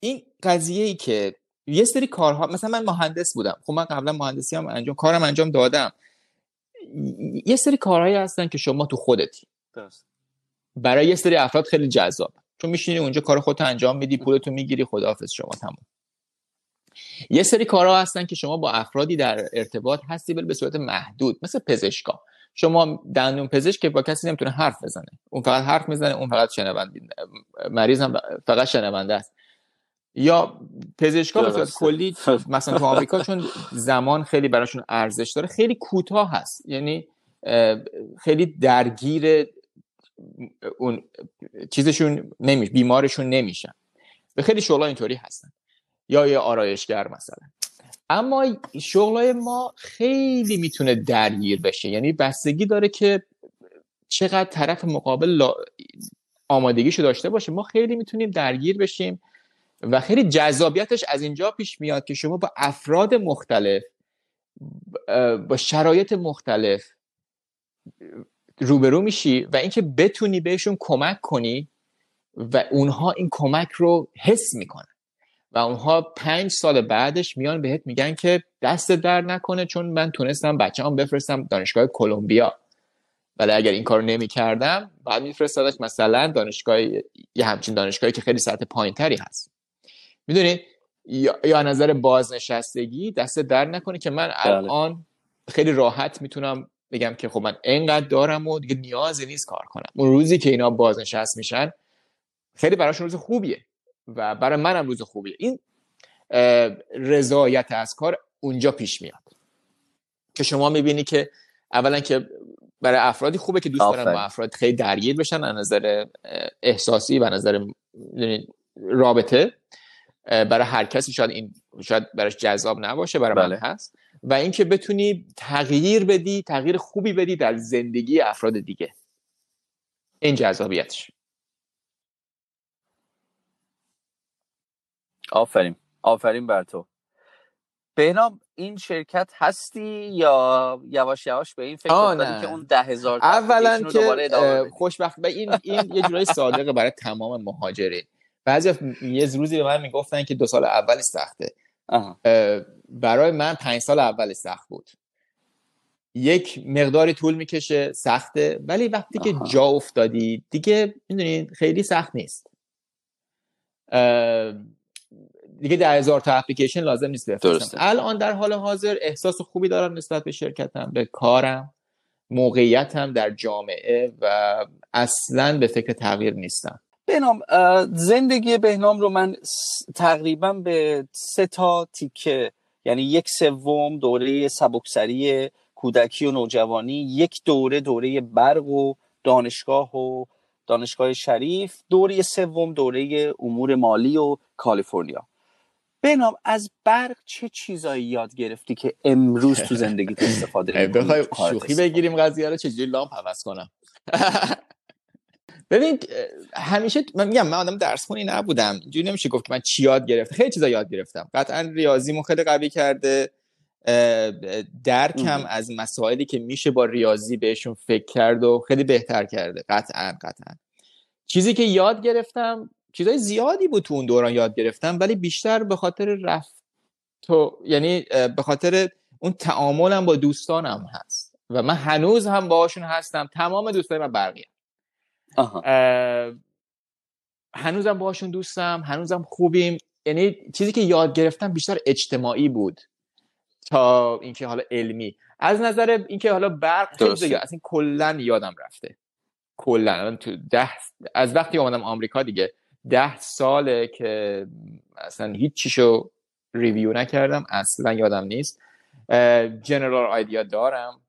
این قضیه‌ای که یه سری کارها، مثلا من مهندس بودم، خب من قبلا مهندسی هم انجام کارم انجام دادم، یه سری کارهایی هستن که شما تو خودتی درست. برای یه سری افراد خیلی جذاب، تو میشینی اونجا کار خودت انجام میدی، پولتو میگیری، خداحافظ شما تموم. یه سری کارها هستن که شما با افرادی در ارتباط هستی ولی به صورت محدود، مثل پزشکا، شما دندون پزشک که با کسی نمیتونه حرف بزنه، اون فقط حرف میزنه، اون فقط شنونده، مریض هم فقط شنونده است. یا پزشکا به صورت کلی مثلا تو آمریکا چون زمان خیلی براشون ارزش داره، خیلی کوتاه هست، یعنی خیلی درگیر اون چیزشون نمیشه، بیمارشون نمیشن، به خیلی شغل‌ها اینطوری هستن، یا یه آرایشگر مثلا. اما شغلای ما خیلی میتونه درگیر بشه، یعنی بستگی داره که چقدر طرف مقابل آمادگیشو داشته باشه. ما خیلی میتونیم درگیر بشیم و خیلی جذابیتش از اینجا پیش میاد که شما با افراد مختلف با شرایط مختلف روبرو میشی و اینکه بتونی بهشون کمک کنی و اونها این کمک رو حس میکنن و اونها پنج سال بعدش میان بهت میگن که دست در نکنه، چون من تونستم بچه‌ام بفرستم دانشگاه کلمبیا، ولی اگر این کارو نمی‌کردم بعد میفرستادش مثلا دانشگاه یه همچین دانشگاهی که خیلی سطح پایین‌تری هست. میدونی یا, یا نظر بازنشستگی دست در نکنه که من الان خیلی راحت میتونم بگم که خب من اینقدر دارم و دیگه نیازی نیست کار کنم. اون روزی که اینا بازنشست میشن خیلی براشون روز خوبیه و برای منم روز خوبیه. این رضایت از کار اونجا پیش میاد که شما میبینی که اولا که برای افرادی خوبه که دوست دارن با افراد خیلی درگیر بشن از نظر احساسی و از نظر رابطه، برای هر کسی شاید این شاید براش جذاب نباشه، برای بله. من هست. و اینکه بتونی تغییر بدی، تغییر خوبی بدی در زندگی افراد دیگه، این جذابیتش. آفرین آفرین بر تو. بهنام این شرکت هستی یا یواش یواش به این فکر افتادی که اون ده هزار اولا که خوشبخت به این این یه جورایی صادقه برای تمام مهاجرین. بعضی یه روزی به من میگفتن که دو سال اول سخته. آه. برای من پنج سال اول سخت بود. یک مقداری طول میکشه، سخته، ولی وقتی آه. که جا افتادی دیگه میدونید خیلی سخت نیست. دیگه ده هزار تا اپلیکیشن لازم نیست بفرستم. الان در حال حاضر احساس خوبی دارم نسبت به شرکتم، به کارم، موقعیتم در جامعه و اصلاً به فکر تغییر نیستم. بهنام، زندگی بهنام رو من تقریباً به سه تا تیکه، یعنی یک سوم دوره سبکسری کودکی و نوجوانی، یک دوره دوره برق و دانشگاه و دانشگاه شریف، دوره سوم دوره امور مالی و کالیفرنیا. بهنام، از برق چه چیزایی یاد گرفتی که امروز تو زندگیت استفاده می‌کنی؟ بخوای شوخی بگیریم قضیه رو چجوری لامپ عوض کنم؟ ببین، همیشه من میگم من آدم درس خونی نبودم، اینجوری نمیشه گفت که من چی یاد گرفتم. خیلی چیزا یاد گرفتم. قطعا ریاضیمو خیلی قوی کرده، درکم از مسائلی که میشه با ریاضی بهشون فکر کرد و خیلی بهتر کرده. قطعا قطعا چیزی که یاد گرفتم، چیزای زیادی بود تو اون دوران یاد گرفتم، ولی بیشتر به خاطر رفت تو، یعنی به خاطر اون تعاملم با دوستانم هست و من هنوز هم باهاشون هستم. تمام دوستای من برقی آها. اه، هنوزم باهاشون دوستم، هنوزم خوبیم. یعنی چیزی که یاد گرفتم بیشتر اجتماعی بود تا اینکه حالا علمی. از نظر اینکه حالا برق خیلی اصلا کلا یادم رفته، کلا تو ده از وقتی اومدم آمریکا دیگه ده ساله که اصلا هیچ چیشو ریویو نکردم، اصلا یادم نیست. جنرال آیدیا دارم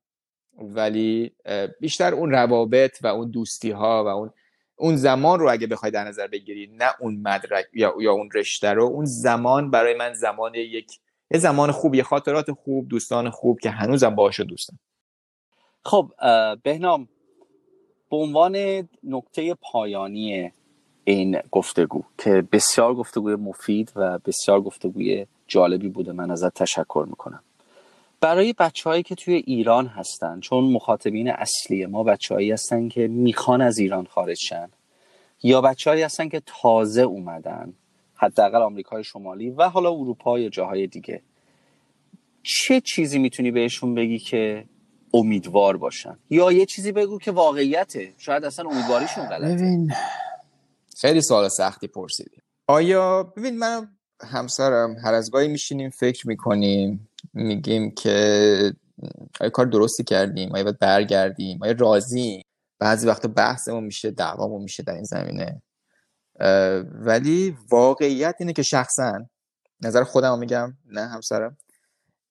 ولی بیشتر اون روابط و اون دوستی ها و اون اون زمان رو اگه بخوای در نظر بگیری، نه اون مدرک یا یا اون رشته رو، اون زمان برای من زمان یک یه زمان خوب، یه خاطرات خوب، دوستان خوب که هنوزم باهاشون دوستم. خب بهنام، به عنوان نکته پایانی این گفتگو که بسیار گفتگوی مفید و بسیار گفتگوی جالبی بوده، من ازت تشکر میکنم. برای بچه‌هایی که توی ایران هستن، چون مخاطبین اصلی ما بچه‌هایی هستن که میخوان از ایران خارج شن یا بچه‌هایی هستن که تازه اومدن حداقل آمریکای شمالی و حالا اروپا یا جاهای دیگه، چه چیزی میتونی بهشون بگی که امیدوار باشن، یا یه چیزی بگو که واقعیته، شاید اصلا امیدواریشون غلطه؟ ببین، خیلی سوال سختی پرسیدی. آیا ببین، من همسرم هر از گاهی میشینیم فکر میکنیم، میگیم که آیا کار درستی کردیم، آیا باید برگردیم، آیا راضی. بعضی وقتا بحثمون میشه، دعوامون میشه در این زمینه، ولی واقعیت اینه که شخصا نظر خودم میگم، نه همسرم،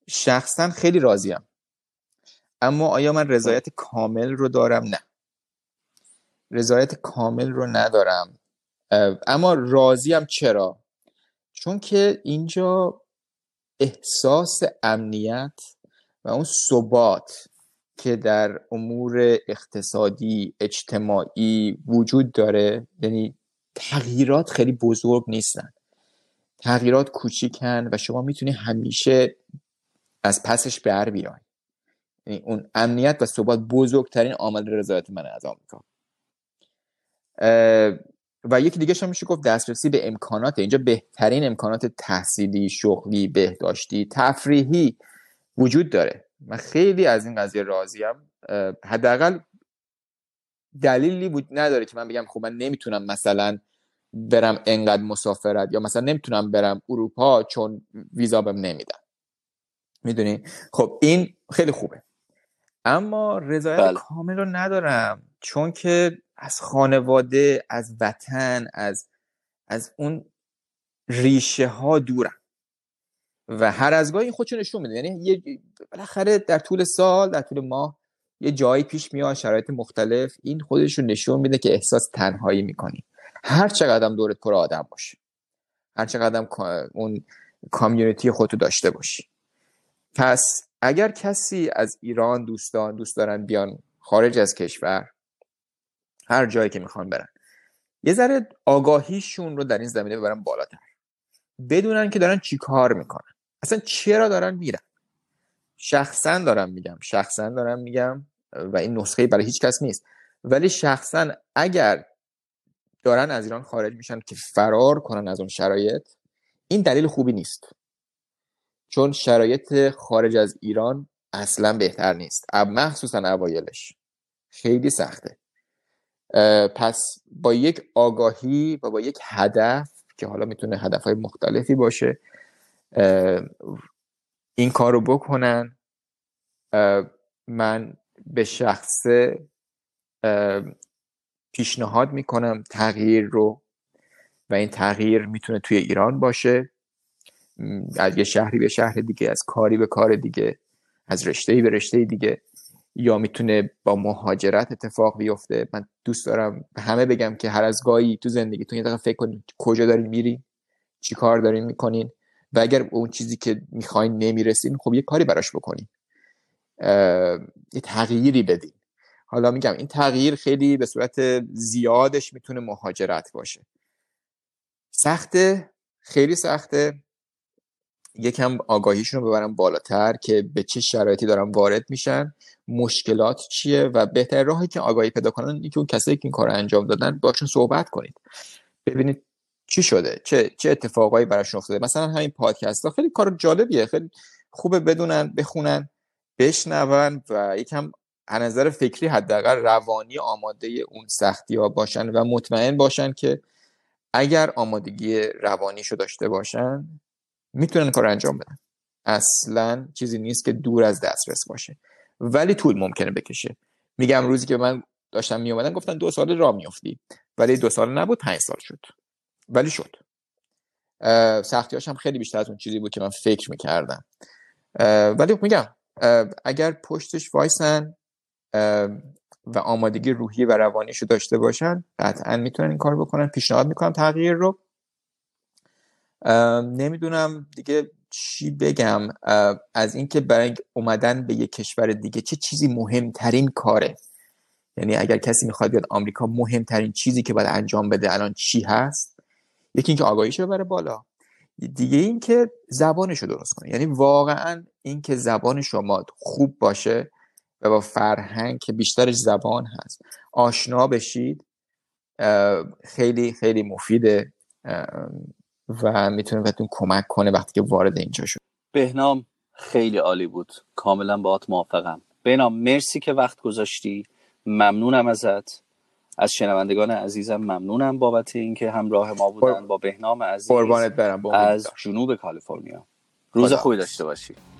شخصا خیلی راضیم. اما آیا من رضایت کامل رو دارم؟ نه، رضایت کامل رو ندارم. اما راضیم. چرا؟ چون که اینجا احساس امنیت و اون ثبات که در امور اقتصادی، اجتماعی وجود داره، یعنی تغییرات خیلی بزرگ نیستن، تغییرات کوچیکن و شما میتونی همیشه از پسش بر بیای. یعنی اون امنیت و ثبات بزرگترین عامل رضایت من از آمریکا. و یکی دیگه شما میشه گفت دسترسی به امکانات. اینجا بهترین امکانات تحصیلی، شغلی، بهداشتی، تفریحی وجود داره. من خیلی از این قضیه راضیم. حداقل دلیلی بود نداره که من بگم خب من نمیتونم مثلا برم انقدر مسافرت، یا مثلا نمیتونم برم اروپا چون ویزا بهم نمیدن، میدونی؟ خب این خیلی خوبه. اما رضایت بله. کامل رو ندارم، چون که از خانواده، از وطن، از از اون ریشه ها دورم و هر از گاهی خودشو نشون میده. یعنی بالاخره در طول سال، در طول ماه یه جایی پیش میاد، شرایط مختلف، این خودشو نشون میده که احساس تنهایی میکنی. هر چقدر هم دورت پر آدم باشه، هر چقدر هم اون کامیونیتی خودتو داشته باشی. پس اگر کسی از ایران دوستان دوست دارن بیان خارج از کشور، هر جایی که میخوان برن، یه ذره آگاهیشون رو در این زمینه ببرن بالاتر، بدونن که دارن چی کار میکنن، اصلا چرا دارن میرن. شخصا دارم میگم شخصا دارم میگم و این نسخه برای هیچ کس نیست، ولی شخصا اگر دارن از ایران خارج میشن که فرار کنن از اون شرایط، این دلیل خوبی نیست، چون شرایط خارج از ایران اصلا بهتر نیست، مخصوصا اوایلش خیلی سخته. پس با یک آگاهی و با یک هدف که حالا میتونه هدفهای مختلفی باشه، این کار رو بکنن. من به شخص پیشنهاد میکنم تغییر رو، و این تغییر میتونه توی ایران باشه، از یه شهری به شهر دیگه، از کاری به کار دیگه، از رشته‌ای به رشته‌ای دیگه، یا میتونه با مهاجرت اتفاق بیفته. من دوست دارم همه بگم که هر از گاهی تو زندگیتون یه دقیقه فکر کنید کجا دارین میرین، چی کار دارین میکنین، و اگر اون چیزی که میخواین نمیرسین، خب یه کاری براش بکنین، یه تغییری بدین. حالا میگم این تغییر خیلی به صورت زیادش میتونه مهاجرت باشه. سخته، خیلی سخته. یکم آگاهیشون رو ببرم بالاتر که به چه شرایطی دارن وارد میشن، مشکلات چیه، و بهتر راهی که آگاهی پیدا کنن اینه که اون کسایی که این کارو انجام دادن باشون صحبت کنید، ببینید چی شده، چه چه اتفاقایی براشون افتاده. مثلا همین پادکست ها خیلی کار جالبیه، خیلی خوبه بدونن، بخونن، بشنون، و یکم از نظر فکری حداقل روانی آماده اون سختی‌ها باشن و مطمئن باشن که اگر آمادگی روانیشو داشته باشن میتونن کار انجام بدن. اصلا چیزی نیست که دور از دسترس باشه، ولی طول ممکنه بکشه. میگم روزی که من داشتم میومدن گفتن دو سال راه میافتی، ولی دو سال نبود، پنج سال شد، ولی شد. سختیاش هم خیلی بیشتر از اون چیزی بود که من فکر میکردم، ولی میگم اگر پشتش وایسن و آمادگی روحی و روانیشو داشته باشن، قطعا میتونن این کار بکنن. پیشنهاد میکنم تغییر رو. نمیدونم دیگه چی بگم از این که برای اومدن به یک کشور دیگه چه چیزی مهمترین کاره. یعنی اگر کسی میخواد بیاد آمریکا، مهمترین چیزی که باید انجام بده الان چی هست؟ یکی این که آگاهیش رو ببره بالا، دیگه این که زبانش رو درست کنه. یعنی واقعا این که زبان شما خوب باشه و با فرهنگ که بیشترش زبان هست آشنا بشید، خیلی خیلی مفیده و میتونه بهتون کمک کنه وقتی که وارد اینجا شد. بهنام خیلی عالی بود، کاملا باهات موافقم. بهنام مرسی که وقت گذاشتی، ممنونم ازت. از شنوندگان عزیزم ممنونم بابت اینکه همراه ما بودن با بهنام عزیز. قربانت برم، از جنوب کالیفرنیا. روز خوبی داشته باشی.